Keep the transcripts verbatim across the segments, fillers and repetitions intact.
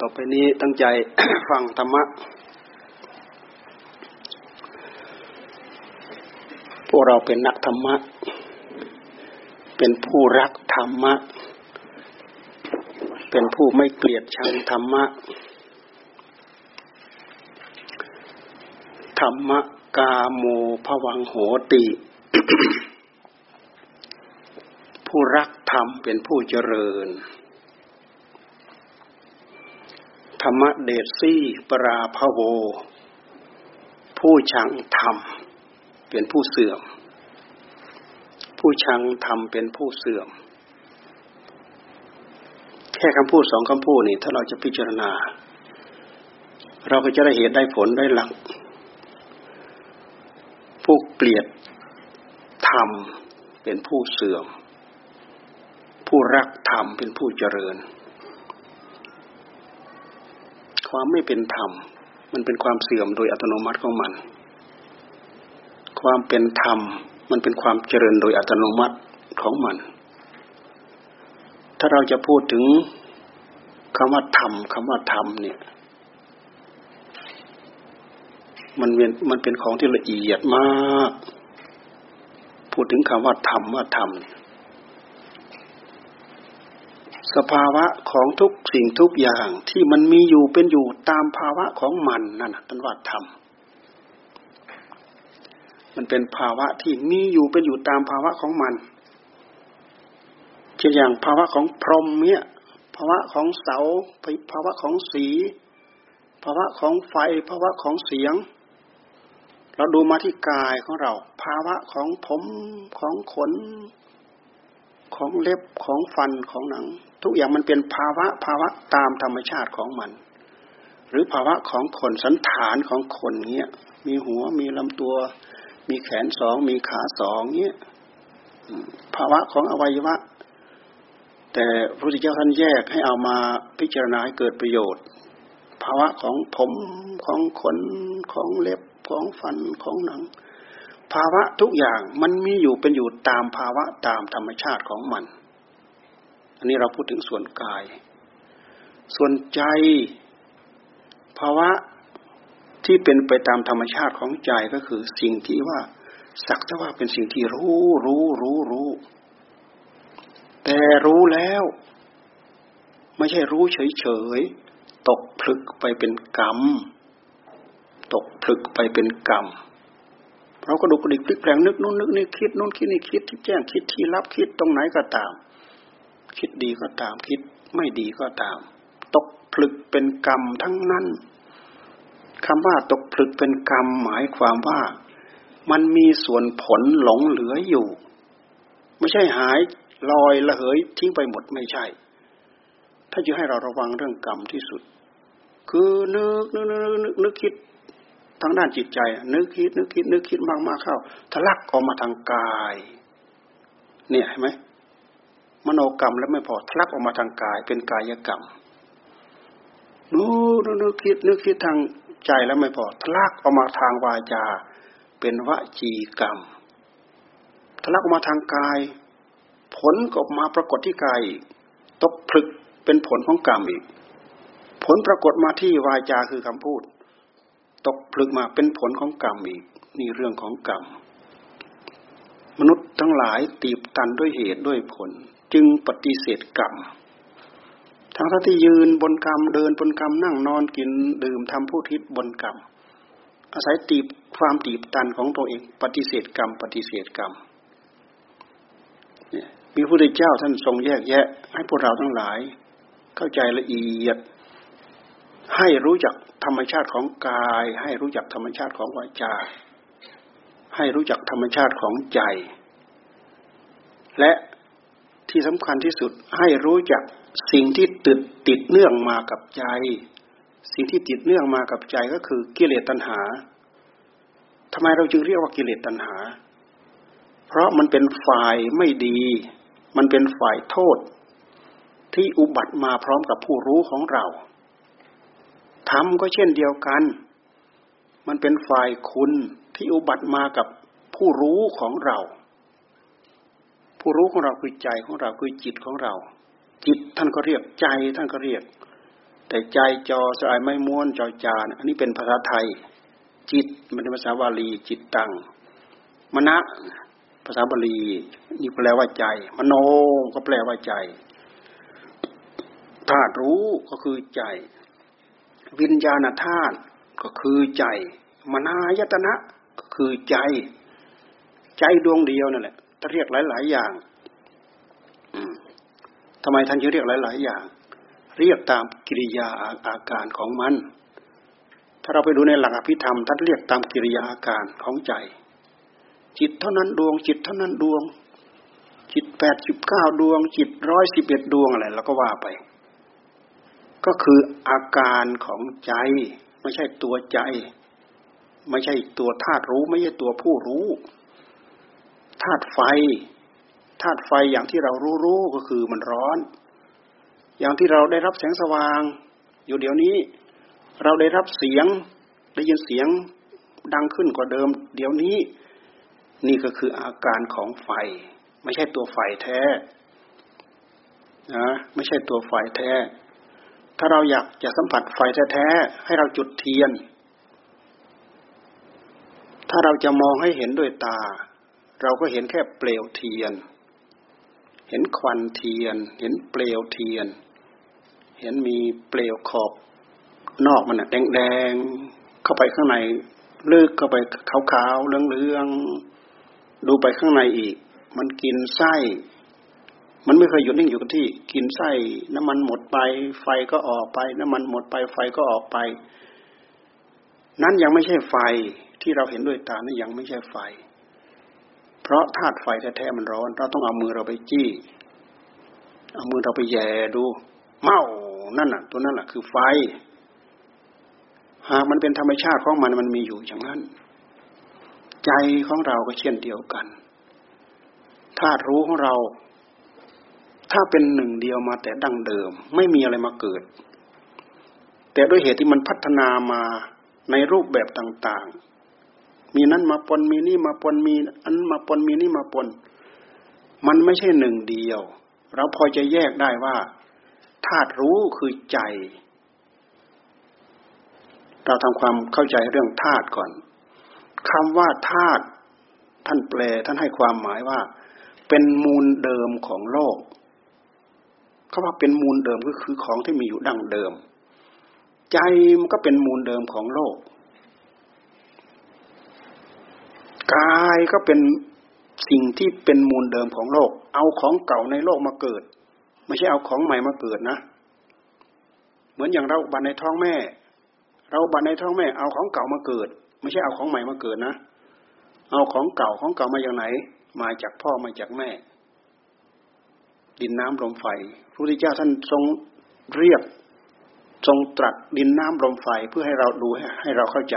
ต่อไปนี้ตั้งใจ ฟังธรรมะพวกเราเป็นนักธรรมะเป็นผู้รักธรรมะเป็นผู้ไม่เกลียดชังธรรมะธรรมะกาโมภวังโหติ ผู้รักธรรมเป็นผู้เจริญธรรมะเดซี่ปราภโวผู้ชังธรรมเป็นผู้เสื่อมผู้ชังธรรมเป็นผู้เสื่อมแค่คำพูดสองคำพูดนี่ถ้าเราจะพิจารณาเราก็จะได้เหตุได้ผลได้หลักผู้เกลียดธรรมเป็นผู้เสื่อมผู้รักธรรมเป็นผู้เจริญความไม่เป็นธรรมมันเป็นความเสื่อมโดยอัตโนมัติของมันความเป็นธรรมมันเป็นความเจริญโดยอัตโนมัติของมันถ้าเราจะพูดถึงคำว่าธรรมคำว่าธรรมเนี่ยมันเป็นมันเป็นของที่ละเอียดมากพูดถึงคำว่าธรรมว่าธรรมสภาวะของทุกสิ่งทุกอย่างที่มันมีอยู่เป็นอยู่ตามภาวะของมันนั่นเป็นว่าธรรมมันเป็นภาวะที่มีอยู่เป็นอยู่ตามภาวะของมันเช่นอย่างภาวะของพรหมเนี่ยภาวะของเสาภาวะของสีภาวะของไฟภาวะของเสียงเราดูมาที่กายของเราภาวะของผมของขนของเล็บของฟันของหนังทุกอย่างมันเป็นภาวะภาวะตามธรรมชาติของมันหรือภาวะของคนสันฐานของคนเงี้ยมีหัวมีลำตัวมีแขนสองมีขาสองเงี้ยภาวะของอวัยวะแต่พระพุทธเจ้าท่านแยกให้เอามาพิจารณาให้เกิดประโยชน์ภาวะของผมของขนของเล็บของฟันของหนังภาวะทุกอย่างมันมีอยู่เป็นอยู่ตามภาวะตามธรรมชาติของมันอันนี้เราพูดถึงส่วนกายส่วนใจภาวะที่เป็นไปตามธรรมชาติของใจก็คือสิ่งที่ว่าสักแต่ว่าเป็นสิ่งที่รู้รู้รู้รู้แต่รู้แล้วไม่ใช่รู้เฉยเฉยตกผลึกไปเป็นกรรมตกผลึกไปเป็นกรรมเราก็ดูกระดิกพลิกแปลงนึกนู้นนึกนี่คิดนู้นคิดนี่คิดที่แจ้งคิดที่รับคิดตรงไหนก็ตามคิดดีก็ตามคิดไม่ดีก็ตามตกผลึกเป็นกรรมทั้งนั้นคำว่าตกผลึกเป็นกรรมหมายความว่ามันมีส่วนผลหลงเหลืออยู่ไม่ใช่หายลอยละเหยทิ้งไปหมดไม่ใช่ถ้าจะให้เราระวังเรื่องกรรมที่สุดคือนึกนึกนึกนึกนึกคิดทางด้านจิตใจนึกคิดนึกคิดนึกคิดมากมากเข้าทะลักออกมาทางกายเนี่ยเห็นไหมมโนกรรมแล้วไม่พอทะลักออกมาทางกายเป็นกายกรรมนึกนึกคิดนึกคิดทางใจแล้วไม่พอทะลักออกมาทางวาจาเป็นวจีกรรมทะลักออกมาทางกายผลก็ออกมาปรากฏที่กายตกผลึกเป็นผลของกรรมอีกผลปรากฏมาที่วาจาคือคำพูดตกผลึกมาเป็นผลของกรรมอีกนี่เรื่องของกรรมมนุษย์ทั้งหลายตีบตันด้วยเหตุด้วยผลจึงปฏิเสธกรรมทั้งที่ยืนบนกรรมเดินบนกรรมนั่งนอนกินดื่มทำพูดคิดบนกรรมอาศัยตีบความตีบตันของตัวเองปฏิเสธกรรมปฏิเสธกรรมมีพระพุทธเจ้าท่านทรงแยกแยะให้พวกเราทั้งหลายเข้าใจละเอียดให้รู้จักธรรมชาติของกายให้รู้จักธรรมชาติของวาจาให้รู้จักธรรมชาติของใจและที่สำคัญที่สุดให้รู้จักสิ่งที่ติดติดเนื่องมากับใจสิ่งที่ติดเนื่องมากับใจก็คือกิเลสตัณหาทำไมเราจึงเรียกว่ากิเลสตัณหาเพราะมันเป็นฝ่ายไม่ดีมันเป็นฝ่ายโทษที่อุบัติมาพร้อมกับผู้รู้ของเราธรรมก็เช่นเดียวกันมันเป็นฝ่ายคุณที่อุบัติมากับผู้รู้ของเราผู้รู้ของเราคือใจของเราคือจิตของเรา จิตท่านก็เรียกใจท่านก็เรียกแต่ใจจอสลายไม้ม้วนจอจานอันนี้เป็นภาษาไทยจิตมันเป็นภาษาบาลีจิตตังมนะภาษาบาลีนี่แปลว่าใจมโนก็แปลว่าใจธาตุรู้ก็คือใจวิญญาณธาตุก็คือใจมนายตนะก็คือใจใจดวงเดียวนั่นแหละท่านเรียกหลายๆอย่างทำไมท่านจึงเรียกหลายๆอย่างเรียกตามกิริยาอาการของมันถ้าเราไปดูในหลักอภิธรรมท่านเรียกตามกิริยาอาการของใจจิตเท่านั้นดวงจิตเท่านั้นดวงจิตแปดสิบเก้าดวงจิตร้อยสิบเอ็ดดวงอะไรแล้วก็ว่าไปก็คืออาการของใจไม่ใช่ตัวใจไม่ใช่ตัวธาตุรู้ไม่ใช่ตัวผู้รู้ธาตุไฟธาตุไฟอย่างที่เรารู้รู้ก็คือมันร้อนอย่างที่เราได้รับแสงสว่างอยู่เดี๋ยวนี้เราได้รับเสียงได้ยินเสียงดังขึ้นกว่าเดิมเดี๋ยวนี้นี่ก็คืออาการของไฟไม่ใช่ตัวไฟแท้นะไม่ใช่ตัวไฟแท้ถ้าเราอยากจะสัมผัสไฟแท้ๆให้เราจุดเทียนถ้าเราจะมองให้เห็นด้วยตาเราก็เห็นแค่เปลวเทียนเห็นควันเทียนเห็นเปลวเทียนเห็นมีเปลวขอบนอกมันน่ะแดงๆเข้าไปข้างในลึกเข้าไปขาวๆเหลืองๆดูไปข้างในอีกมันกินไส้มันไม่เคยหยุดนิ่งอยู่กับที่กินไส้น้ำมันหมดไปไฟก็ออกไปน้ำมันหมดไปไฟก็ออกไปนั้นยังไม่ใช่ไฟที่เราเห็นด้วยตานั้นยังไม่ใช่ไฟเพราะธาตุไฟแท้ๆมันร้อนเราต้องเอามือเราไปจี้เอามือเราไปแย่ดูเม่านั่นน่ะตัวนั้นน่ะคือไฟหากมันเป็นธรรมชาติของมันมันมีอยู่อย่างนั้นใจของเราก็เช่นเดียวกันธาตุรู้ของเราถ้าเป็นหนึ่งเดียวมาแต่ดั้งเดิมไม่มีอะไรมาเกิดแต่ด้วยเหตุที่มันพัฒนามาในรูปแบบต่างๆมีนั้นมาปนมีนี่มาปนมีอันมาปนมีนี่มาปนมันไม่ใช่หนึ่งเดียวเราพอจะแยกได้ว่าธาตุรู้คือใจเราทำความเข้าใจเรื่องธาตุก่อนคำว่าธาตุท่านแปลท่านให้ความหมายว่าเป็นมูลเดิมของโลกเขาว่าเป็นมูลเดิมก็คือของที่มีอยู่ดั้งเดิมใจมันก็เป็นมูลเดิมของโลกกายก็เป็นสิ่งที่เป็นมูลเดิมของโลกเอาของเก่าในโลกมาเกิดไม่ใช่เอาของใหม่มาเกิดนะเหมือนอย่างเราบัดในท้องแม่เราบัดในท้องแม่เอาของเก่ามาเกิดไม่ใช่เอาของใหม่มาเกิดนะเอาของเก่าของเก่ามาจากไหนมาจากพ่อมาจากแม่ดินน้ำลมไฟพระพุทธเจ้าท่านทรงเรียกทรงตรัสดินน้ำลมไฟเพื่อให้เราดูให้เราเข้าใจ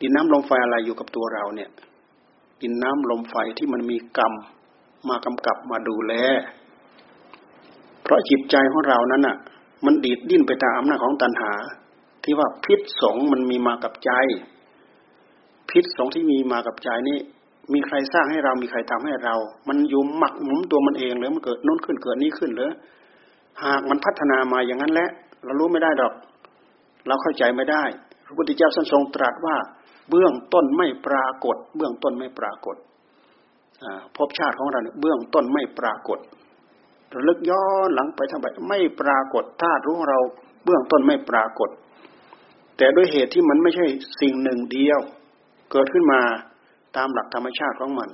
ดินน้ำลมไฟอะไรอยู่กับตัวเราเนี่ยดินน้ำลมไฟที่มันมีกรรมมากำกับมาดูแลเพราะจิตใจของเรานั้นน่ะมันดีดดิ้นไปตามอำนาจของตัณหาที่ว่าพิษสงมันมีมากับใจพิษสงที่มีมากับใจนี่มีใครสร้างให้เรามีใครทำให้เรามันอยู่หมักหมมตัวมันเองหรือมันเกิดนู้นขึ้นเกิดนี้ขึ้นหรือหากมันพัฒนามาอย่างนั้นแหละเรารู้ไม่ได้หรอกเราเข้าใจไม่ได้พระพุทธเจ้าทรงตรัสว่าเบื้องต้นไม่ปรากฏเบื้องต้นไม่ปรากฏภพชาติของเราเนี่ยเบื้องต้นไม่ปรากฏระลึกย้อนหลังไปทำไมไม่ปรากฏธาตุรู้เราเบื้องต้นไม่ปรากฏแต่ด้วยเหตุที่มันไม่ใช่สิ่งหนึ่งเดียวเกิดขึ้นมาตามหลักธรรมชาติของมัน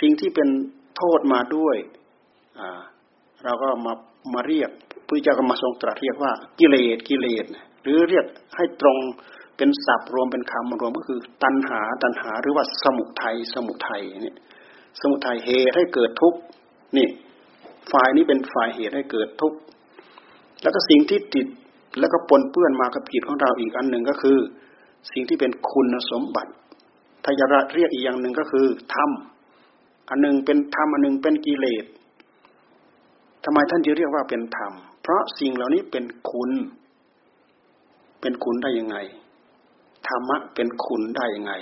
สิ่งที่เป็นโทษมาด้วยเราก็มามาเรียกพุทธเจ้าก็มาทรงตรัสเรียกว่ากิเลสกิเลสหรือเรียกให้ตรงเป็นศัพท์รวมเป็นคำรวมก็คือตัณหาตัณหาหรือว่าสมุทัยสมุทัยนี่สมุทัยเหตุให้เกิดทุกข์นี่ฝ่ายนี้เป็นฝ่ายเหตุให้เกิดทุกข์แล้วก็สิ่งที่ติดแล้วก็ปนเปื้อนมากับจิตของเราอีกอันหนึ่งก็คือสิ่งที่เป็นคุณสมบัติถ้าจะเรียกอีกอย่างหนึ่งก็คือธรรมอันหนึ่งเป็นธรรมอันหนึ่งเป็นกิเลสทำไมท่านจึงเรียกว่าเป็นธรรมเพราะสิ่งเหล่านี้เป็นคุณเป็นคุณได้ยังไงธรรมะเป็นคุณได้ยังไง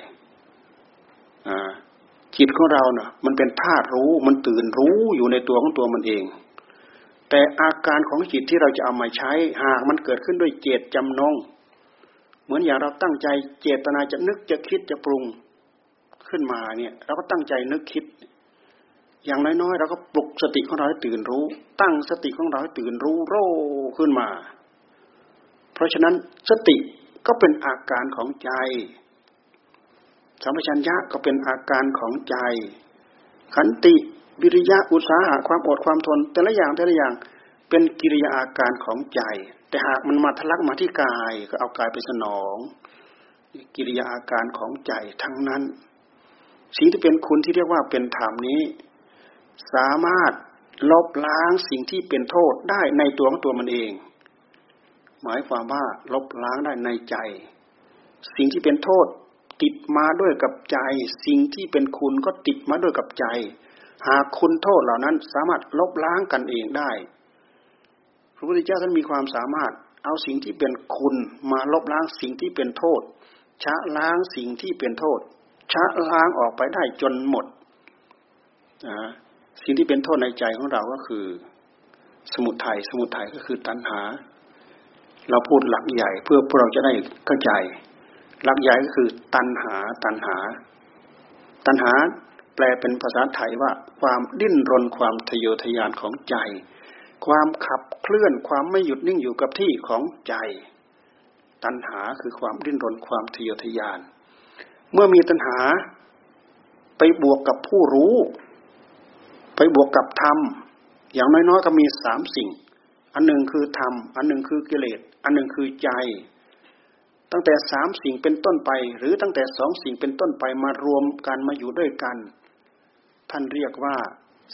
จิตของเราเนาะมันเป็นธาตุรู้มันตื่นรู้อยู่ในตัวของตัวมันเอง แต่อาการของจิตที่เราจะเอามาใช้หากมันเกิดขึ้นด้วยเจตจำนงเหมือนอย่างเราตั้งใจเจตนาจะนึกจะคิดจะปรุงขึ้นมาเนี่ยเราก็ตั้งใจนึกคิดอย่างน้อยๆเราก็ปลุกสติของเราให้ตื่นรู้ตั้งสติของเราให้ตื่นรู้โร่ขึ้นมาเพราะฉะนั้นสติก็เป็นอาการของใจสัมปชัญญะก็เป็นอาการของใจขันติวิริยะอุตสาหะความอดความทนแต่ละอย่างแต่ละอย่างเป็นกิริยาอาการของใจแต่หากมันมาทะลักมาที่กายก็เอากายไปสนองกิริยาอาการของใจทั้งนั้นสิ่งที่เป็นคุณที่เรียกว่าเป็นธรรมนี้สามารถลบล้างสิ่งที่เป็นโทษได้ในตัวของตัวมันเองหมายความว่าลบล้างได้ในใจสิ่งที่เป็นโทษติดมาด้วยกับใจสิ่งที่เป็นคุณก็ติดมาด้วยกับใจหากคุณโทษเหล่านั้นสามารถลบล้างกันเองได้พระพุทธเจ้าท่านมีความสามารถเอาสิ่งที่เป็นคุณมาลบล้างสิ่งที่เป็นโทษชะล้างสิ่งที่เป็นโทษชะล้างออกไปได้จนหมดนะสิ่งที่เป็นโทษในใจของเราก็คือสมุทัยสมุทัยก็คือตัณหาเราพูดหลักใหญ่เพื่อพวกเราจะได้เข้าใจหลักใหญ่ก็คือตัณหาตัณหาตัณหาแปลเป็นภาษาไทยว่าความดิ้นรนความทะเยอทะยานของใจความขับเคลื่อนความไม่หยุดนิ่งอยู่กับที่ของใจตัณหาคือความดิ้นรนความทะเยอทะยานเมื่อมีตัณหาไปบวกกับผู้รู้ไปบวกกับธรรมอย่างน้อยๆก็มีสามสิ่งอันหนึ่งคือธรรมอันหนึ่งคือกิเลสอันหนึ่งคือใจตั้งแต่สามสิ่งเป็นต้นไปหรือตั้งแต่สองสิ่งเป็นต้นไปมารวมกันมาอยู่ด้วยกันท่านเรียกว่า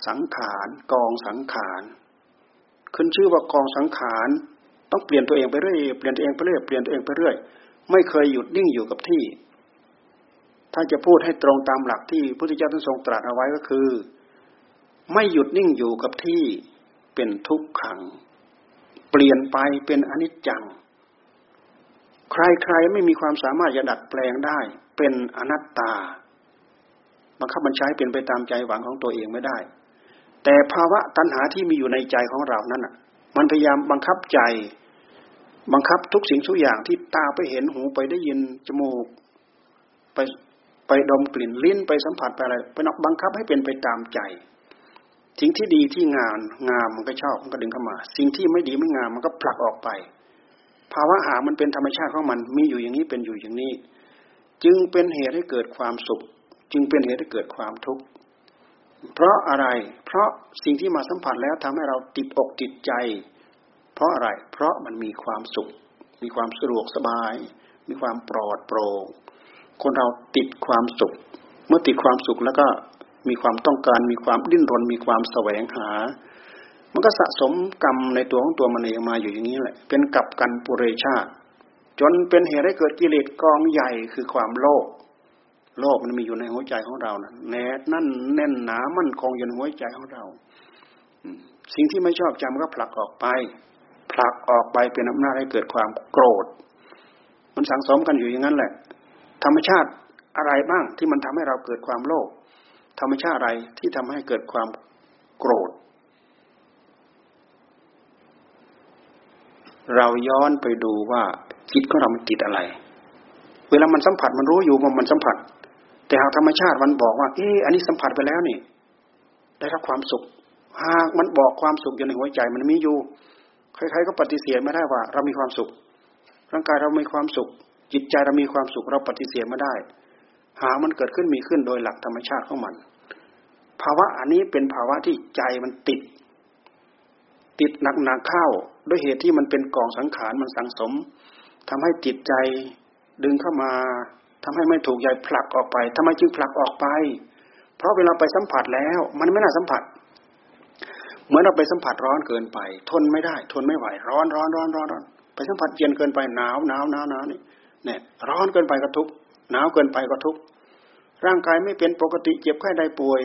สังขารกองสังขารขึ้นชื่อว่ากองสังขารต้องเปลี่ยนตัวเองไปเรื่อยเปลี่ยนตัวเองไปเรื่อยเปลี่ยนตัวเองไปเรื่อยไม่เคยหยุดนิ่งอยู่กับที่ถ้าจะพูดให้ตรงตามหลักที่พระพุทธเจ้าท่านทรงตรัสเอาไว้ก็คือไม่หยุดนิ่งอยู่กับที่เป็นทุกขังเปลี่ยนไปเป็นอนิจจังใครๆไม่มีความสามารถจะดัดแปลงได้เป็นอนัตตาบังคับบัญชาให้เป็นไปตามใจหวังของตัวเองไม่ได้แต่ภาวะตัณหาที่มีอยู่ในใจของเรานั้นน่ะมันพยายามบังคับใจบังคับทุกสิ่งทุกอย่างที่ตาไปเห็นหูไปได้ยินจมูกไปไปดมกลิ่นลิ้นไปสัมผัสไปอะไรไปนักบังคับให้เป็นไปตามใจสิ่งที่ดีที่งามงามมันก็ชอบมันก็ดึงเข้ามาสิ่งที่ไม่ดีไม่งามมันก็ผลักออกไปภาวะหามันเป็นธรรมชาติของมันมีอยู่อย่างนี้เป็นอยู่อย่างนี้จึงเป็นเหตุให้เกิดความสุขจึงเป็นเหตุให้เกิดความทุกข์เพราะอะไรเพราะสิ่งที่มาสัมผัสแล้วทำให้เราติดอกติดใจเพราะอะไรเพราะมันมีความสุขมีความสะดวกสบายมีความปลอดโปร่งคนเราติดความสุขเมื่อติดความสุขแล้วก็มีความต้องการมีความดิ้นรนมีความแสวงหามันก็สะสมกรรมในตัวของตัวมันเองมาอยู่อย่างนี้แหละเป็นกัปกันปุเรชาติจนเป็นเหตุให้เกิดกิเลสกองใหญ่คือความโลภโลภมันมีอยู่ในหัวใจของเรานะแน่นั่นแน่นหนามั่นคงอยู่ในหัวใจของเราสิ่งที่ไม่ชอบใจมันก็ผลักออกไปผลักออกไปเป็นอำนาจให้เกิดความโกรธมันสังสมกันอยู่อย่างนั้นแหละธรรมชาติอะไรบ้างที่มันทำให้เราเกิดความโลภธรรมชาติอะไรที่ทำให้เกิดความโกรธเราย้อนไปดูว่าจิตของเรามันติดอะไรเวลามันสัมผัสมันรู้อยู่ว่ามันสัมผัสแต่หากธรรมชาติมันบอกว่าเอออันนี้สัมผัสไปแล้วนี่ได้รับความสุขหากมันบอกความสุขอยู่ในหัวใจมันมีอยู่ใครๆก็ปฏิเสธไม่ได้ว่าเรามีความสุขร่างกายเรามีความสุขจิตใจเรามีความสุขเราปฏิเสธไม่ได้หามันเกิดขึ้นมีขึ้นโดยหลักธรรมชาติของมันภาวะอันนี้เป็นภาวะที่ใจมันติดติดหนักหนาเข้าด้วยเหตุที่มันเป็นกองสังขารมันสังสมทำให้จิตใจดึงเข้ามาทำให้ไม่ถูกใจผลักออกไปทำไมจึงผลักออกไปเพราะเวลาไปสัมผัสแล้วมันไม่น่าสัมผัสเหมือนเราไปสัมผัสร้อนเกินไปทนไม่ได้ทนไม่ไหวร้อนร้อนร้อนร้อนร้อนไปสัมผัสเย็นเกินไปหนาวหนาวหนาวหนาวนี่เนี่ยร้อนเกินไปก็ทุกข์หนาวเกินไปก็ทุกข์ร่างกายไม่เป็นปกติเจ็บไข้ได้ป่วย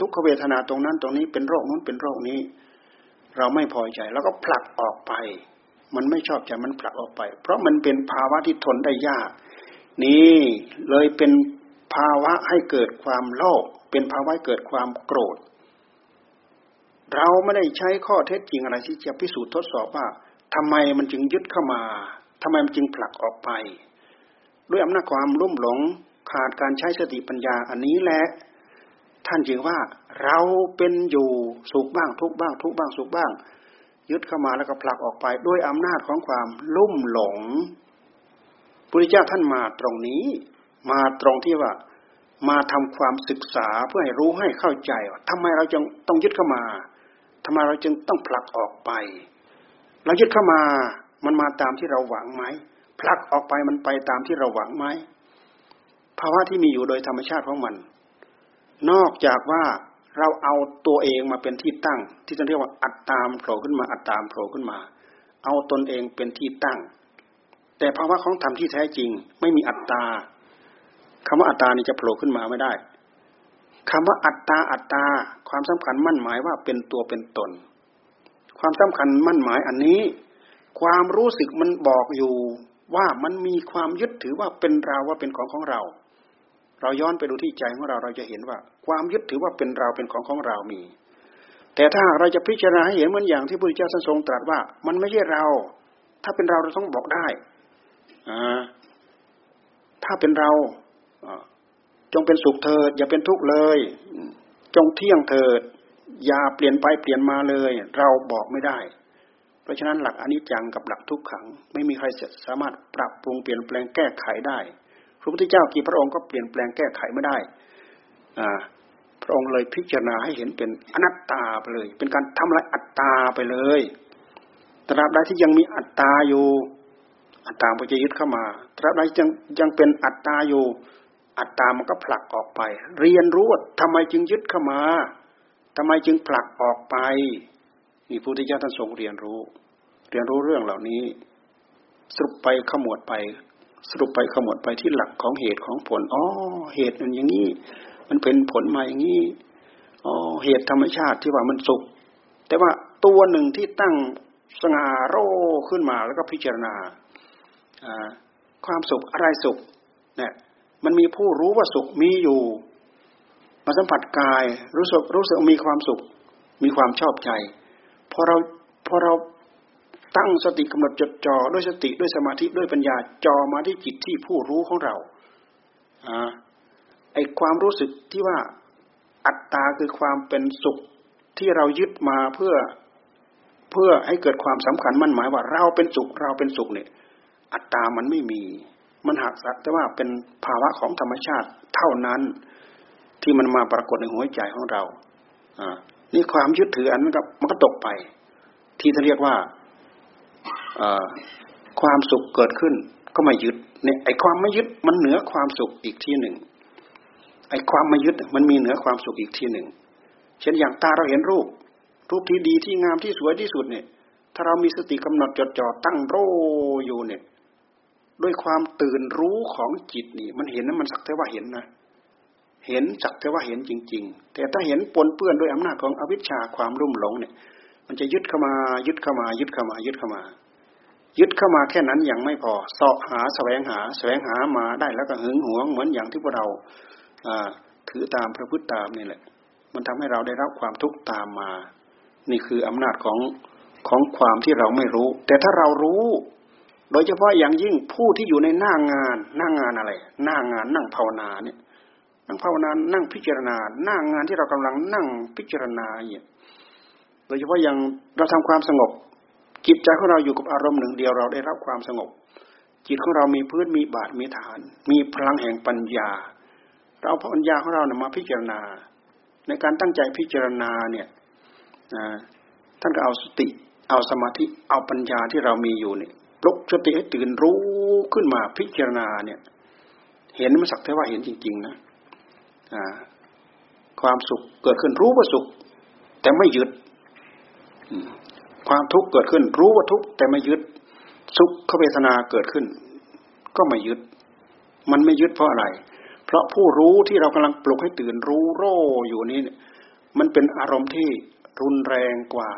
ทุกขเวทนาตรงนั้นตรงนี้เป็นโรคนู้นเป็นโรคนี้เราไม่พอใจแล้วก็ผลักออกไปมันไม่ชอบใจมันผลักออกไปเพราะมันเป็นภาวะที่ทนได้ยากนี่เลยเป็นภาวะให้เกิดความโลภเป็นภาวะให้เกิดความโกรธ เราไม่ได้ใช้ข้อเท็จจริงอะไรที่จะพิสูจน์ทดสอบว่าทำไมมันจึงยึดเข้ามาทำไมมันจึงผลักออกไปด้วยอำนาจความลุ่มหลงขาดการใช้สติปัญญาอันนี้แหละท่านจึงว่าเราเป็นอยู่สุขบ้างทุกบ้างทุกบ้างสุขบ้างยึดเข้ามาแล้วก็ผลักออกไปด้วยอำนาจของความลุ่มหลงพระพุทธเจ้าท่านมาตรงนี้มาตรงที่ว่ามาทำความศึกษาเพื่อให้รู้ให้เข้าใจว่าทำไมเราจึงต้องยึดเข้ามาทำไมเราจึงต้องผลักออกไปเรายึดเข้ามามันมาตามที่เราหวังไหมผลักออกไปมันไปตามที่เราหวังไหมภาวะที่มีอยู่โดยธรรมชาติของมันนอกจากว่าเราเอาตัวเองมาเป็นที่ตั้งที่จะเรียกว่าอัตตาโผล่ขึ้นมาอัตตาโผล่ขึ้นมาเอาตนเองเป็นที่ตั้งแต่ภาวะของธรรมที่แท้จริงไม่มีอัตตาคำว่าอัตตานี่จะโผล่ขึ้นมาไม่ได้คำว่าอัตตาอัตตาความสำคัญมั่นหมายว่าเป็นตัวเป็นตนความสำคัญมั่นหมายอันนี้ความรู้สึกมันบอกอยู่ว่ามันมีความยึดถือว่าเป็นเราว่าเป็นของของเราเราย้อนไปดูที่ใจของเราเราจะเห็นว่าความยึดถือว่าเป็นเราเป็นของของเรามีแต่ถ้าเราจะพิจารณาให้เห็นเหมือนอย่างที่พระพุทธเจ้าทรงตรัสว่ามันไม่ใช่เราถ้าเป็นเราเราต้องบอกได้ถ้าเป็นเราจงเป็นสุขเถิดอย่าเป็นทุกข์เลยจงเที่ยงเถิดอย่าเปลี่ยนไปเปลี่ยนมาเลยเราบอกไม่ได้เพราะฉะนั้นหลักอนิจจังกับหลักทุกขังไม่มีใครสามารถปรับปรุงเปลี่ยนแปลงแก้ไขได้พระพุทธเจ้ากี่พระองค์ก็เปลี่ยนแปลงแก้ไขไม่ได้พระองค์เลยพิจารณาให้เห็นเป็นอนัตตาไปเลยเป็นการทำลายอัตตาไปเลยตราบใดที่ยังมีอัตตาอยู่อัตตามันจะยึดเข้ามาตราบใดยังยังเป็นอัตตาอยู่อัตตามันก็ผลักออกไปเรียนรู้ทำไมจึงยึดเข้ามาทำไมจึงผลักออกไปนี่พระพุทธเจ้าท่านทรงเรียนรู้เรียนรู้เรื่องเหล่านี้สรุปไปขมวดไปสรุปไปขมวดไปที่หลักของเหตุของผลอ๋อเหตุมันอย่างนี้มันเป็นผลมาอย่างนี้อ๋อเหตุธรรมชาติที่ว่ามันสุขแต่ว่าตัวหนึ่งที่ตั้งสง่าโร่ขึ้นมาแล้วก็พิจารณาความสุขอะไรสุขเนี่ยมันมีผู้รู้ว่าสุขมีอยู่มาสัมผัสกายรู้สึกรู้สึกมีความสุขมีความชอบใจพอเราพอเราตั้งสติกำหนดจดจ่อด้วยสติด้วยสมาธิด้วยปัญญาจ่อมาที่จิตที่ผู้รู้ของเราอ่าไอความรู้สึกที่ว่าอัตตาคือความเป็นสุขที่เรายึดมาเพื่อเพื่อให้เกิดความสำคัญมั่นหมายว่าเราเป็นสุขเราเป็นสุขเนี่ยอัตตามันไม่มีมันหักสักแต่ว่าเป็นภาวะของธรรมชาติเท่านั้นที่มันมาปรากฏในหัวใจของเราอ่านี่ความยึดถืออันนั้นก็มันก็ตกไปที่ท่านเรียกว่าความสุขเกิดขึ้นก็ไม่ยึดเนี่ยไอ้ความไม่ยึดมันเหนือความสุขอีกที่หนึ่งไอ้ความไม่ยึดมันมีเหนือความสุขอีกที่หนึ่งเช่นอย่างตาเราเห็นรูปรูปที่ดีที่งามที่สวยที่สุดเนี่ยถ้าเรามีสติกำหนดจดจ่อตั้งโรอยู่เนี่ยด้วยความตื่นรู้ของจิตนี่มันเห็นนะมันสักแต่ว่าเห็นนะเห็นสักแต่ว่าเห็นจริงๆแต่ถ้าเห็นปนเปื้อนด้วยอำนาจของอวิชชาความลุ่มหลงเนี่ยมันจะยึดเข้ามายึดเข้ามายึดเข้ามายึดเข้ามายึดเข้ามาแค่นั้นยังไม่พอเสาะหาแสวงหาแสวงหามาได้แล้วก็หึงหวงเหมือนอย่างที่พวกเราถือตามประพฤติตามนี่แหละมันทำให้เราได้รับความทุกข์ตามมานี่คืออำนาจของของความที่เราไม่รู้แต่ถ้าเรารู้โดยเฉพาะอย่างยิ่งผู้ที่อยู่ในหน้างานหน้างานอะไรหน้างานนั่งภาวนาเนี่ยนั่งภาวนานั่งพิจารณาหน้างานที่เรากำลังนั่งพิจารณาเนี่ยโดยเฉพาะอย่างเราทำความสงบจิตใจของเราอยู่กับอารมณ์หนึ่งเดียวเราได้รับความสงบจิตของเรามีพื้นมีบาทมีฐานมีพลังแห่งปัญญาเราเอาปัญญาของเราเนี่ยมาพิจารณาในการตั้งใจพิจารณาเนี่ยท่านก็เอาสติเอาสมาธิเอาปัญญาที่เรามีอยู่เนี่ยปลุกสติให้ตื่นรู้ขึ้นมาพิจารณาเนี่ยเห็นมันสักแต่ว่าเห็นจริงๆนะความสุขเกิดขึ้นรู้ว่าสุขแต่ไม่ยึดความทุกข์เกิดขึ้นรู้ว่าทุกข์แต่ไม่ยึดสุขเวทนาเกิดขึ้นก็ไม่ยึดมันไม่ยึดเพราะอะไรเพราะผู้รู้ที่เรากำลังปลุกให้ตื่นรู้โร่อยู่นี้มันเป็นอารมณ์ที่รุนแรงกว่า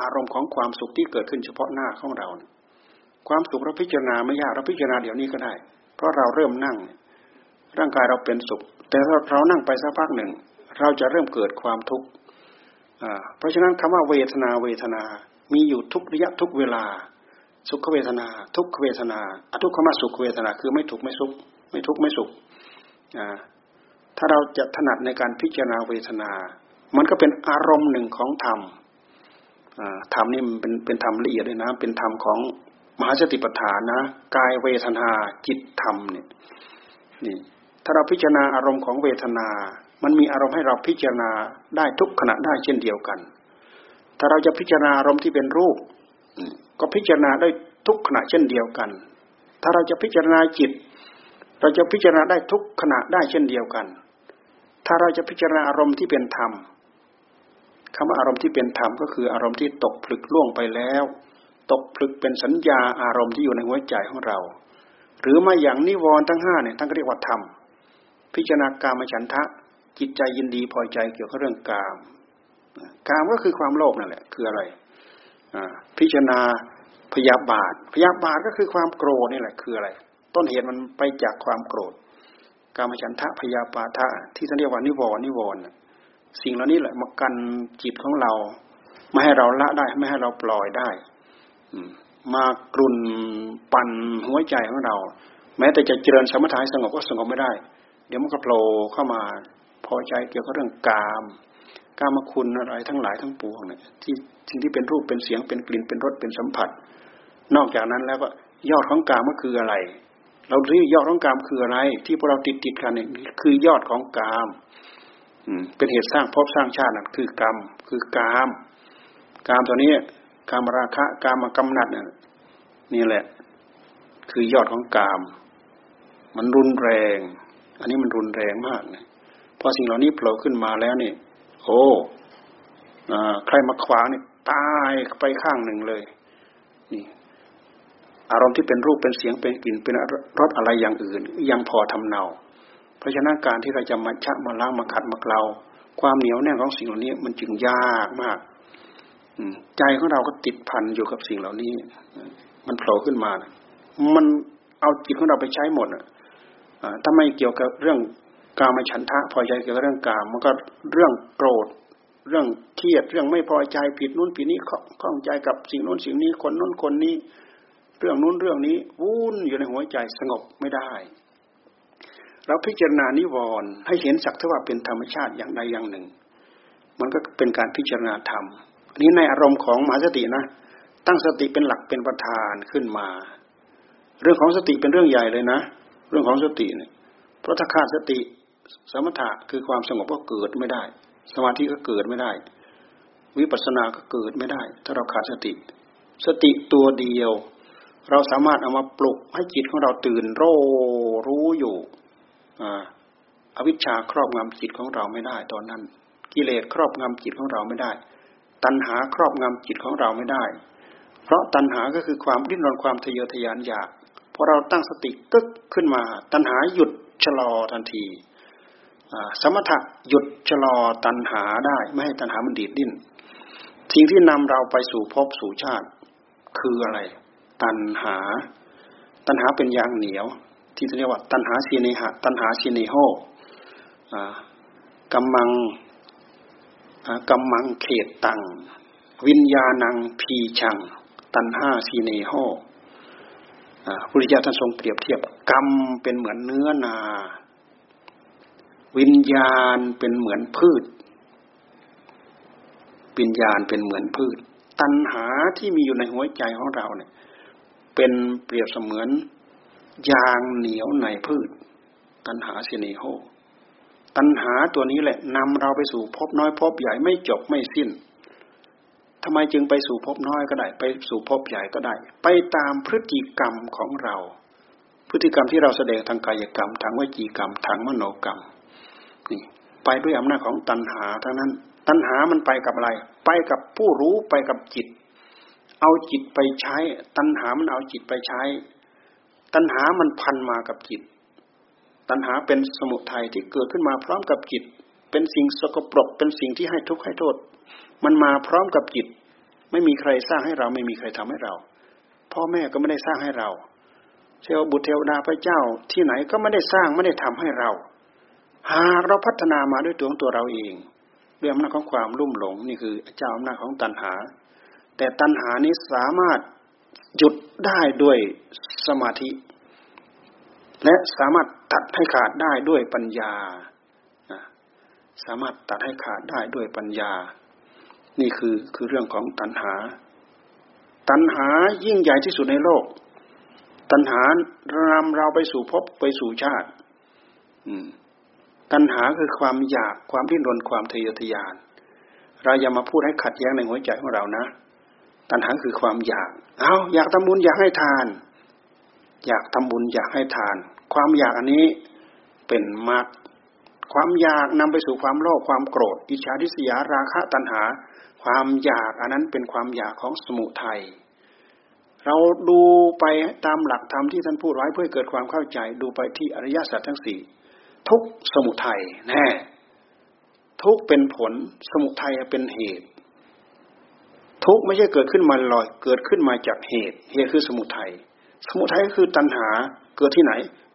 อารมณ์ของความสุขที่เกิดขึ้นเฉพาะหน้าของเราความสุขเราพิจารณาไม่ยากเราพิจารณาเดี๋ยวนี้ก็ได้เพราะเราเริ่มนั่งร่างกายเราเป็นสุขแต่ถ้าเรานั่งไปสักพักหนึ่งเราจะเริ่มเกิดความทุกข์ เพราะฉะนั้นคำว่าเวทนาเวทนามีอยู่ทุกระยะทุกเวลาสุขเวทนาทุกขเวทนาอทุกขมสุขเวทนาคือไม่ทุกไม่สุขไม่ทุกไม่สุขถ้าเราจะถนัดในการพิจารณาเวทนามันก็เป็นอารมณ์หนึ่งของธรรมธรรมนี่มันเป็นเป็นธรรมละเอียดเลยนะเป็นธรรมของมหาสติปัฏฐานนะกายเวทนาจิตธรรมเนี่ยนี่ถ้าเราพิจารณาอารมณ์ของเวทนามันมีอารมณ์ให้เราพิจารณาได้ทุกขณะได้เช่นเดียวกันถ้าเราจะพิจารณาอารมณ์ที่เป็นรูปก็พิจารณาได้ทุกขณะเช่นเดียวกันถ้าเราจะพิจารณาจิตเราจะพิจารณาได้ทุกขณะได้เช่นเดียวกันถ้าเราจะพิจารณาอารมณ์ที่เป็นธรรมคำว่าอารมณ์ที่เป็นธรรมก็คืออารมณ์ที่ตกผลึกล่วงไปแล้วตกผลึกเป็นสัญญาอารมณ์ที่อยู่ในหัวใจของเราหรือมาอย่างนิวรณ์ทั้งห้าเนี่ยท่านเรียกว่าธรรมพิจารณากามฉันทะจิตใจยินดีพอใจเกี่ยวกับเรื่องกามกามก็คือความโลภนั่นแหละคืออะไรพิจารณาพยาบาทพยาบาทก็คือความโกรธนี่แหละคืออะไรต้นเหตุมันไปจากความโกรธกามฉันทะพยาบาทะที่ท่านเรียกว่านิวรณ์นิวรณ์สิ่งเหล่านี้แหละมากันจิตของเราไม่ให้เราละได้ไม่ให้เราปล่อยได้มากลุ่นปั่นหัวใจของเราแม้แต่จะเจริญสมถะสงบก็สงบไม่ได้เดี๋ยวมันก็โผล่เข้ามาพอใจเกี่ยวกับเรื่องกามกามคุณอะไรทั้งหลายทั้งปวงเนี่ยที่สิ่งที่เป็นรูปเป็นเสียงเป็นกลิ่นเป็นรสเป็นสัมผัสนอกจากนั้นแล้วก็ยอดของกามก็คืออะไรเราเรียกยอดของกามคืออะไรที่พวกเราติดติดกันเนี่ยคือยอดของกามเป็นเหตุสร้างภพสร้างชาตินั่นคือกรรมคือกามกามตัวนี้กามราคะกามกำหนัดเนี่ยนี่แหละคือยอดของกามมันรุนแรงอันนี้มันรุนแรงมากนะพอสิ่งเหล่านี้โผล่ขึ้นมาแล้วนี่โอ้ใครมาขวางนี่ตายไปข้างหนึ่งเลยนี่อารมณ์ที่เป็นรูปเป็นเสียงเป็นกลิ่นเป็นรสอะไรอย่างอื่นยังพอทำเนาเพราะฉะนั้นการที่เราจะมาชะมาล้างมาขัดมาเกลาความเหนียวแน่นของสิ่งเหล่านี้มันจึงยากมากใจของเราก็ติดพันอยู่กับสิ่งเหล่านี้มันโผล่ขึ้นมามันเอาจิตของเราไปใช้หมดถ้าไม่เกี่ยวกับเรื่องกามฉันทะพอใจเกี่ยวกับเรื่องกามมันก็เรื่องโกรธเรื่องเครียดเรื่องไม่พอใจผิดนู้นผิดนี้ข้องใจกับสิ่งนู้นสิ่งนี้คนนู้นคนนี้เรื่องนู้นเรื่องนี้วุ่นอยู่ในหัวใจสงบไม่ได้เราพิจารณานิวรณ์ให้เห็นสักเท่าว่าเป็นธรรมชาติอย่างใดอย่างหนึ่งมันก็เป็นการพิจารณาธรรมอันนี้ในอารมณ์ของมหาสตินะตั้งสติเป็นหลักเป็นประธานขึ้นมาเรื่องของสติเป็นเรื่องใหญ่เลยนะเรื่องของสติเนี่ยเพราะถ้าขาดสติสมถะคือความสงบก็เกิดไม่ได้สมาธิก็เกิดไม่ได้วิปัสสนาก็เกิดไม่ได้ถ้าเราขาดสติสติตัวเดียวเราสามารถเอามาปลุกให้จิตของเราตื่นโร่รู้อยู่อวิชชาครอบงำจิตของเราไม่ได้ตอนนั้นกิเลสครอบงำจิตของเราไม่ได้ตัณหาครอบงำจิตของเราไม่ได้เพราะตัณหาก็คือความดิ้นรนความทะเยอทะยานอยากพอเราตั้งสติตึกขึ้นมาตัณหาหยุดชะลอทันทีสมถะหยุดชะลอตัณหาได้ไม่ให้ตัณหามันดีดดิ้นสิ่งที่นำเราไปสู่ภพสู่ชาติคืออะไรตัณหาตัณหาเป็นยางเหนียวที่เรียกว่าตัณหาสีเนหะตัณหาสีเนโหกัมมังกัมมังเขตตังวิญญาณังพีชังตัณหาสีเนโหพุทธเจ้าท่านทรงเปรียบเทียบกรรมเป็นเหมือนเนื้อนาวิญญาณเป็นเหมือนพืชวิญญาณเป็นเหมือนพืชตัณหาที่มีอยู่ในหัวใจของเราเนี่ยเป็นเปรียบเสมือนยางเหนียวในพืชตัณหาเสนีโหตัณหาตัวนี้แหละนำเราไปสู่ภพน้อยภพใหญ่ไม่จบไม่สิ้นทำไมจึงไปสู่ภพน้อยก็ได้ไปสู่ภพใหญ่ก็ได้ไปตามพฤติกรรมของเราพฤติกรรมที่เราแสดงทางกายกรรมทางวจีกรรมทางมโนกรรมนี่ไปด้วยอำนาจของตัณหาทั้งนั้นตัณหามันไปกับอะไรไปกับผู้รู้ไปกับจิตเอาจิตไปใช้ตัณหามันเอาจิตไปใช้ตัณหามันพันมากับจิตตัณหาเป็นสมุทัยที่เกิดขึ้นมาพร้อมกับจิตเป็นสิ่งสกปรกเป็นสิ่งที่ให้ทุกข์ให้โทษมันมาพร้อมกับจิตไม่มีใครสร้างให้เราไม่มีใครทำให้เราพ่อแม่ก็ไม่ได้สร้างให้เราเทวบุตรเทวดาพระเจ้าที่ไหนก็ไม่ได้สร้างไม่ได้ทำให้เราหากเราพัฒนามาด้วยตัวของตัวเราเอง ด้วยอำนาจของความลุ่มหลงนี่คือเจ้าอำนาจของตัณหาแต่ตัณหานี้สามารถหยุดได้ด้วยสมาธิและสามารถตัดให้ขาดได้ด้วยปัญญาสามารถตัดให้ขาดได้ด้วยปัญญานี่คือคือเรื่องของตัณหาตัณหายิ่งใหญ่ที่สุดในโลกตัณหานำเราไปสู่ภพไปสู่ชาติตัณหาคือความอยากความดิ้นรนความทะเยอทะยานเราอย่ามาพูดให้ขัดแย้งในหัวใจของเรานะตัณหาคือความอยากเอาอยากทำบุญอยากให้ทานอยากทำบุญอยากให้ทานความอยากอันนี้เป็นมรรคความอยากนำไปสู่ความโลภความโกรธอิจฉาทิษยาราคะตัณหาความอยากอันนั้นเป็นความอยากของสมุทัยเราดูไปตามหลักธรรมที่ท่านพูดไว้เพื่อเกิดความเข้าใจดูไปที่อริยสัจทั้งสี่ทุกข์สมุทัยแน่ทุกข์เป็นผลสมุทัยเป็นเหตุทุกข์ไม่ใช่เกิดขึ้นมาลอยเกิดขึ้นมาจากเหตุเหตุคือสมุทัยสมุทัยก็คือตัณหาเกิดที่ไหน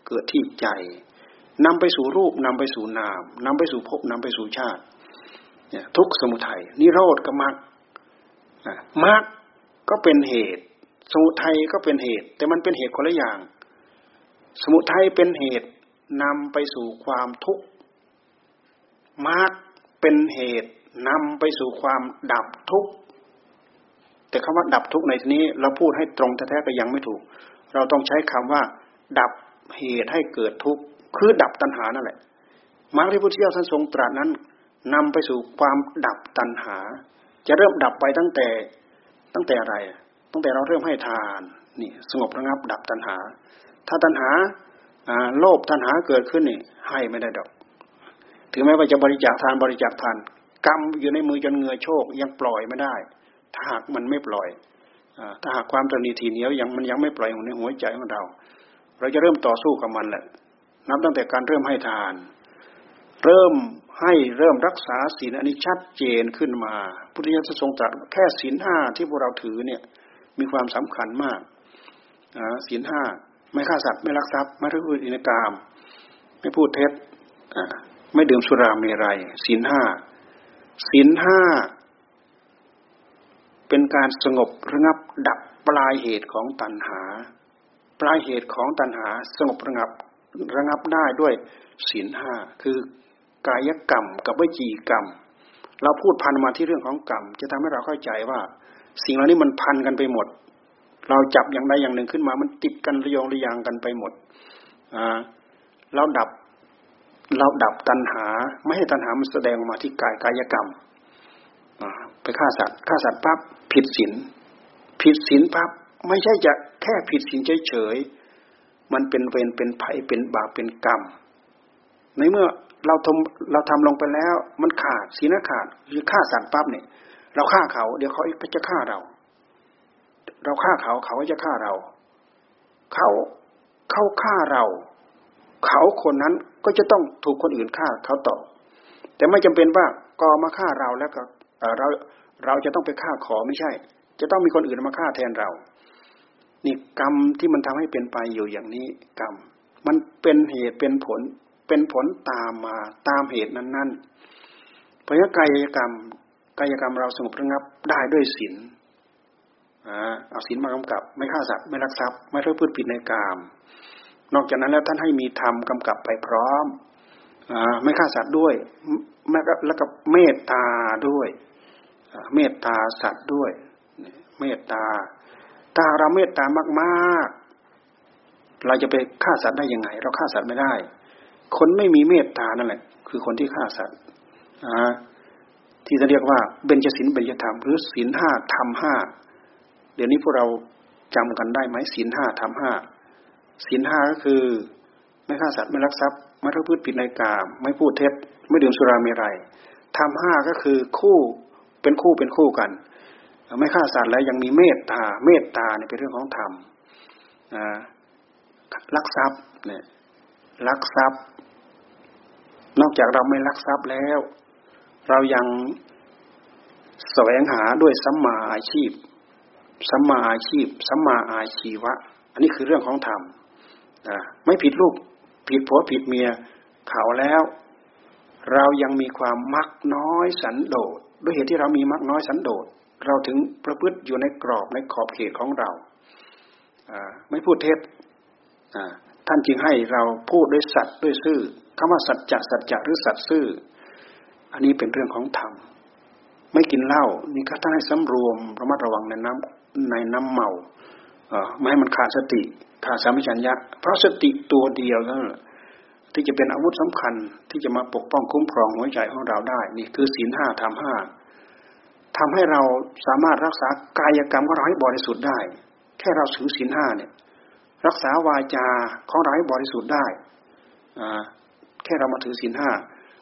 เกิดที่ใจนำไปสู่รูปนำไปสู่นามนำไปสู่ภพนำไปสู่ชาติเนี่ยทุกสมุทัยนิโรธก็มรรคมรรคก็เป็นเหตุสมุทัยก็เป็นเหตุแต่มันเป็นเหตุคนละอย่างสมุทัยเป็นเหตุนำไปสู่ความทุกข์มรรคเป็นเหตุนำไปสู่ความดับทุกข์แต่คำว่าดับทุกข์ในที่นี้เราพูดให้ตรงแท้ๆก็ยังไม่ถูกเราต้องใช้คำว่าดับเหตุให้เกิดทุกข์คือดับตัณหานั่นแหละมรรคที่พระพุทธเจ้าท่านทรงตรัสนั้นนำไปสู่ความดับตัณหาจะเริ่มดับไปตั้งแต่ตั้งแต่อะไรตั้งแต่เราเริ่มให้ทานนี่สงบระงับดับตัณหาถ้าตัณหาโลภตัณหาเกิดขึ้นนี่ให้ไม่ได้ดอกถึงแม้ว่าจะบริจาคทานบริจาคทานกรรมอยู่ในมือจนเงยโชกยังปล่อยไม่ได้ถ้าหากมันไม่ปล่อยถ้าหากความตระหนี่ถี่เหนียวยังมันยังไม่ปล่อยในหัวใจของเราเราจะเริ่มต่อสู้กับมันแหละนับตั้งแต่การเริ่มให้ทานเริ่มให้เริ่มรักษาศีลอันนี้ชัดเจนขึ้นมาพุทธเจ้าทรงตรัสแค่ศีลห้าที่พวกเราถือเนี่ยมีความสำคัญมากนะศีลห้าไม่ฆ่าสัตว์ไม่ลักทรัพย์ไม่พูดอนิจกามไม่พูดเท็จไม่ดื่มสุราเมรัยศีลห้าศีลห้าเป็นการสงบระงับดับปลายเหตุของตัณหาปลายเหตุของตัณหาสงบระงับระงับได้ด้วยศีลห้าคือกายกรรมกับวจีกรรมเราพูดพันมาที่เรื่องของกรรมจะทำให้เราเข้าใจว่าสิ่งเหล่านี้มันพันกันไปหมดเราจับอย่างใดอย่างหนึ่งขึ้นมามันติดกันระยองระยางกันไปหมดเราดับเราดับตัณหาไม่ให้ตัณหามันแสดงออกมาที่กายกายกรรมไปฆ่าสัตว์ฆ่าสัตว์ปั๊บผิดศีลผิดศีลปั๊บไม่ใช่จะแค่ผิดศีลเฉยมันเป็นเวรเป็นภัยเป็นบาปเป็นกรรมในเมื่อเราทำเราทำลงไปแล้วมันขาดศีลขาดหรือฆ่าสัตว์ปั๊บเนี่ยเราฆ่าเขาเดี๋ยวเขาก็จะฆ่าเราเราฆ่าเขาเขาก็จะฆ่าเราเขาเขาฆ่าเราเขาคนนั้นก็จะต้องถูกคนอื่นฆ่าเขาต่อแต่ไม่จำเป็นว่าก่อมาฆ่าเราแล้วก็เราเราจะต้องไปฆ่าขอไม่ใช่จะต้องมีคนอื่นมาฆ่าแทนเรานี่กรรมที่มันทำให้เป็นไปอยู่อย่างนี้กรรมมันเป็นเหตุเป็นผลเป็นผลตามมาตามเหตุนั้นๆเพราะฉะนั้นกายกรรมกายกรรมเราสงบระงับได้ด้วยศีลอ่าเอาศีลมากำกับไม่ฆ่าสัตว์ไม่ลักทรัพย์ไม่พูดผิดในกามนอกจากนั้นแล้วท่านให้มีธรรมกำกับไปพร้อมอ่าไม่ฆ่าสัตว์ด้วยแล้วก็เมตตาด้วยเมตตาสัตว์ด้วยเมตตาถ้าเราเมตตามากๆเราจะไปฆ่าสัตว์ได้ยังไงเราฆ่าสัตว์ไม่ได้คนไม่มีเมตตานั่นแหละคือคนที่ฆ่าสัตว์ที่จะเรียกว่าเบญจศีลเบญจธรรมหรือศีลห้าธรรมห้าเดี๋ยวนี้พวกเราจำกันได้ไหมศีลห้าธรรมห้าศีลห้าก็คือไม่ฆ่าสัตว์ไม่ลักทรัพย์ไม่พูดผิดในกามไม่พูดเท็จไม่ดื่มสุราเมรัยธรรมห้าก็คือคู่เป็นคู่เป็นคู่กันไม่ฆ่าสัตว์แล้วยังมีเมตตาเมตตาเนี่ยเป็นเรื่องของธรรมลักทรัพย์เนี่ยลักทรัพย์นอกจากเราไม่ลักทรัพย์แล้วเรายังแสวงหาด้วยสัมมาอาชีพสัมมาอาชีพสัมมาอาชีวะอันนี้คือเรื่องของธรรมไม่ผิดลูกผิดผัวผิดเมียเขาแล้ว เรายังมีความมักน้อยสันโดษด้วยเหตุที่เรามีมักน้อยสันโดษเราถึงประพฤติอยู่ในกรอบในขอบเขตของเราไม่พูดเท็จท่านจึงให้เราพูดด้วยสัตย์ด้วยซื่อคำว่าสัจจะสัจจะหรือสัตย์ซื่ออันนี้เป็นเรื่องของธรรมไม่กินเหล้านี่ก็ท่านให้สำรวมระมัดระวังในน้ำในน้ำเมาไม่ให้มันขาดสติขาดสัมปชัญญะเพราะสติตัวเดียวนั่นแหละที่จะเป็นอาวุธสำคัญที่จะมาปกป้องคุ้มครองหัวใจของเราได้นี่คือศีลห้าธรรมห้าทำให้เราสามารถรักษากายกรรมของเราให้บริสุทธิ์ได้แค่เราถือศีลห้าเนี่ยรักษาวาจาของเราให้บริสุทธิ์ได้แค่เรามาถือศีลห้า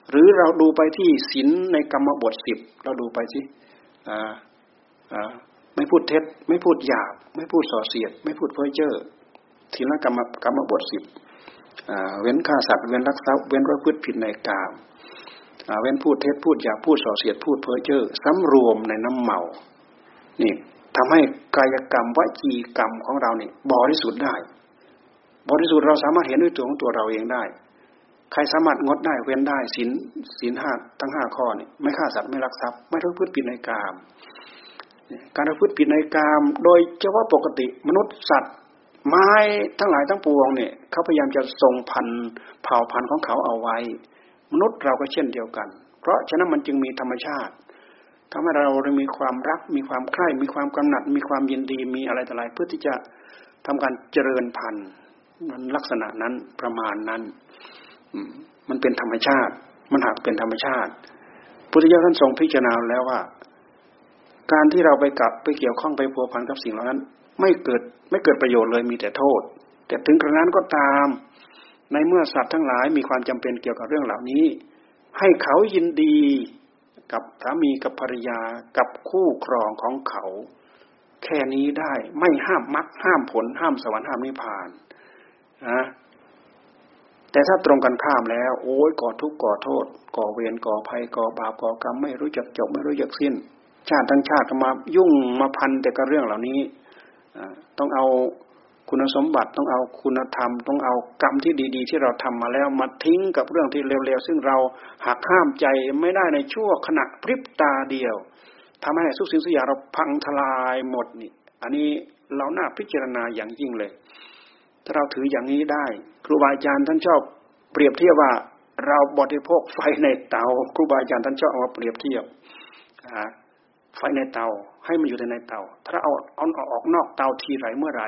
หรือเราดูไปที่ศีลในกรรมบทสิบเราดูไปสิไม่พูดเท็จไม่พูดหยาบไม่พูดส่อเสียดไม่พูดเพ้อเจ้อศีลกรรมกรรมบทสิบเว้นฆ่าสัตว์เว้นลักทรัพย์เว้นประพฤติผิดในกามเว้นพูดเท็จพูดหยาบพูดส่อเสียดพูดเพ้อเจ้อสำรวมในน้ำเมานี่ทำให้กายกรรมวจีกรรมของเราเนี่ยบริสุทธิ์ได้บริสุทธิ์เราสามารถเห็นด้วยตัวของตัวเราเองได้ใครสามารถงดได้เว้นได้ศีลศีลห้าทั้งห้าข้อนี่ไม่ฆ่าสัตว์ไม่ลักทรัพย์ไม่ประพฤติผิดในกามการประพฤติผิดในกามโดยเฉพาะปกติมนุษย์สัตว์ไม้ทั้งหลายทั้งปวงเนี่ยเขาพยายามจะทรงพันธุ์เผ่าพันธุ์ของเขาเอาไว้มนุษย์เราก็เช่นเดียวกันเพราะฉะนั้นมันจึงมีธรรมชาติทำให้เรามีความรักมีความใคร่มีความกำหนัดมีความยินดีมีอะไรต่ออะไรเพื่อที่จะทำการเจริญพันธุ์มันลักษณะนั้นประมาณนั้นมันเป็นธรรมชาติมันหากเป็นธรรมชาติพุทธเจ้าท่านทรงพิจารณาแล้วว่าการที่เราไปกลับไปเกี่ยวข้องไปพัวพันกับสิ่งเหล่านั้นไม่เกิดไม่เกิดประโยชน์เลยมีแต่โทษแต่ถึงกระนั้นก็ตามในเมื่อสัตว์ทั้งหลายมีความจำเป็นเกี่ยวกับเรื่องเหล่านี้ให้เขายินดีกับสามีกับภรรยากับคู่ครองของเขาแค่นี้ได้ไม่ห้ามมรรคห้ามผลห้ามสวรรค์ห้ามนิพพานนะแต่ถ้าตรงกันข้ามแล้วโอ้ยก่อทุกข์ก่อโทษก่อเวรก่อภัยก่อบาปก่อกรรมไม่รู้จักจบไม่รู้จักสิ้นชาติทั้งชาติมายุ่งมาพันแต่กับเรื่องเหล่านี้ต้องเอาคุณสมบัติต้องเอาคุณธรรมต้องเอากรรมที่ดีๆที่เราทำมาแล้วมาทิ้งกับเรื่องที่เลวๆซึ่งเราหักห้ามใจไม่ได้ในชั่วขณะพริบตาเดียวทำให้ทุกสิ่งทุกอย่างเราพังทลายหมดนี่อันนี้เราน่าพิจารณาอย่างยิ่งเลยถ้าเราถืออย่างนี้ได้ครูบาอาจารย์ท่านชอบเปรียบเทียบว่าเราบริโภคไฟในเตาครูบาอาจารย์ท่านชอบเอามาเปรียบเทียบไฟในเตาให้มันอยู่ในเตาถ้าเอาเอาออกนอกเตาทีไรเมื่อไร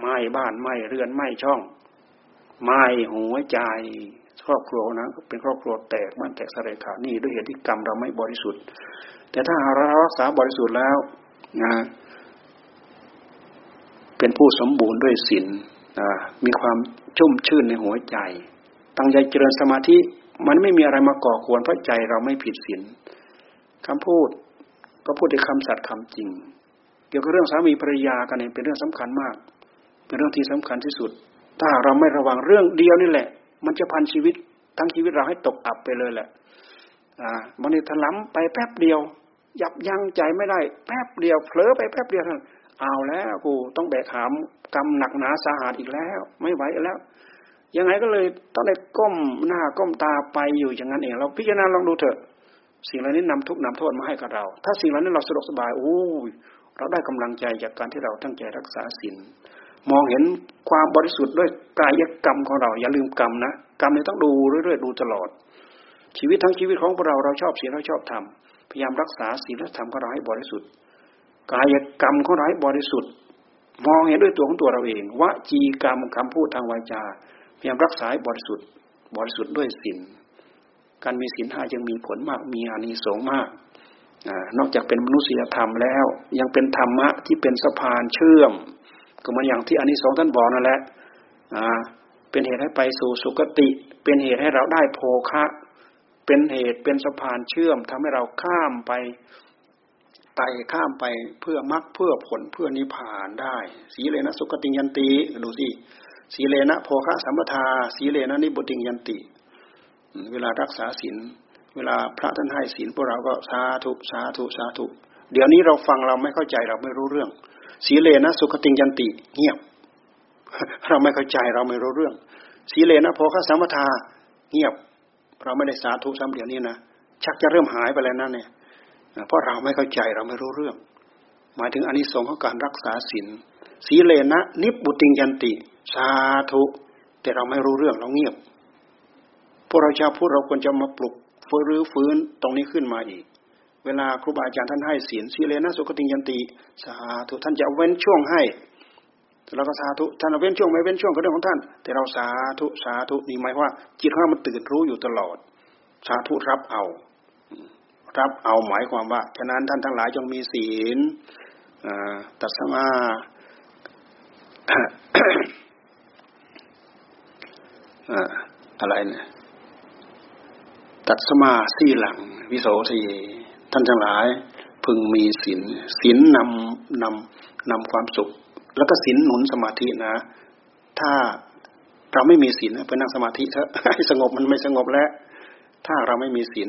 ไหม้บ้านไหม้เรือนไหม้ช่องไหม้หัวใจครอบครัวนะเป็นครอบครัวแตกมันแตกสลายขาดนี่ด้วยเหตุที่กรรมเราไม่บริสุทธิ์แต่ถ้าเรารักษาบริสุทธิ์แล้วนะเป็นผู้สมบูรณ์ด้วยศีลนะมีความชุ่มชื่นในหัวใจตั้งใจเจริญสมาธิมันไม่มีอะไรมาก่อกวนเพราะใจเราไม่ผิดศีลคำพูดก็พูดด้วยคำสัตย์คำจริงเกี่ยวกับเรื่องสามีภรรยากันเนี่ยเป็นเรื่องสำคัญมากเป็นเรื่องที่สำคัญที่สุดถ้าเราไม่ระวังเรื่องเดียวนี่แหละมันจะพันชีวิตทั้งชีวิตเราให้ตกอับไปเลยแหละมันนี่ถล้ำไปแป๊บเดียวยับยั้งใจไม่ได้แป๊บเดียวเผลอไปแป๊บเดียวนั่นเอาแล้วกูต้องแบกหามกรรมหนักหนาสาหัสอีกแล้วไม่ไหวแล้วยังไงก็เลยต้องได้ก้มหน้าก้มตาไปอยู่อย่างนั้นเองเราพิจารณาลองดูเถอะสิ่งเหล่านี้นำทุกข์นำโทษมาให้กับเราถ้าสิ่งเหล่านี้เราสะดวกสบายโอ้ยเราได้กำลังใจจากการที่เราตั้งใจรักษาศีลมองเห็นความบริสุทธิ์ด้วยกายกรรมของเราอย่าลืมกรรมนะกรรมเนี่ยต้องดูเรื่อยๆดูตลอดชีวิตทั้งชีวิตของเราเราชอบศีลเราชอบธรรมพยายามรักษาศีลและธรรมของเราให้บริสุทธิ์กายกรรมของเราให้บริสุทธิ์มองเห็นด้วยตัวของตัวเราเองวจีกรรมคำพูดทางวาจาพยายามรักษาให้บริสุทธิ์บริสุทธิ์ด้วยศีลการมีศีลห้ายังมีผลมากมีอานิสงส์มากนอกจากเป็นมนุษยธรรมแล้วยังเป็นธรรมะที่เป็นสะพานเชื่อมก็เหมือนอย่างที่อานิสงส์ท่านบอกนั่นแหละเป็นเหตุให้ไปสู่สุคติเป็นเหตุให้เราได้โภคะเป็นเหตุเป็นสะพานเชื่อมทำให้เราข้ามไปไต่ข้ามไปเพื่อมรรคเพื่อผลเพื่อนิพพานได้สีเลนะสุคติยันติดูสิสีเลนะโภคะสัมปทาสีเลนะนิบุติยันติเวลารักษาศีลเวลาพระท่านให้ศีลพวกเราก็สาธุสาธุสาธุเดี๋ยวนี้เราฟังเราไม่เข้าใจเราไม่รู้เรื่องสีเลนะสุขติยันติเงียบเราไม่เข้าใจเราไม่รู้เรื่องสีเลนะโภคสัมปทาเงียบ เราไม่ได้สาธุซ้ำเดี๋ยวนี้นะชักจะเริ่มหายไปแล้วนั่นเนี่ยเพราะเราไม่เข้าใจเราไม่รู้เรื่องหมายถึงอานิสงส์ของการรักษาศีลสีเลนะนิบบุติงยันติสาธุแต่เราไม่รู้เรื่องเราเงียบพวกเราชาวพุทธเราควรจะมาปลุกฟื้นรื้อฟื้นตรงนี้ขึ้นมาอีกเวลาครูบาอาจารย์ท่านให้ศีลสีเลนะสุขติงยันติสาธุท่านจะเว้นช่วงให้เราก็สาธุท่านเว้นช่วงไม่เว้นช่วงก็เรื่องของท่านแต่เราสาธุสาธุนี่หมายว่าจิตของเรามันตื่นรู้อยู่ตลอดสาธุรับเอารับเอาหมายความว่าฉะนั้นท่านทั้งหลายจงมีศีลตัสมา อะไรเนี่ยตัสมาสี่หลังวิโสสีท่านทั้งหลายพึงมีศีลศีลนำนำนำความสุขแล้วก็ศีลหนุนสมาธินะถ้าเราไม่มีศีลไปนั่งสมาธิเถอะสงบมันไม่สงบแล้วถ้าเราไม่มีศีล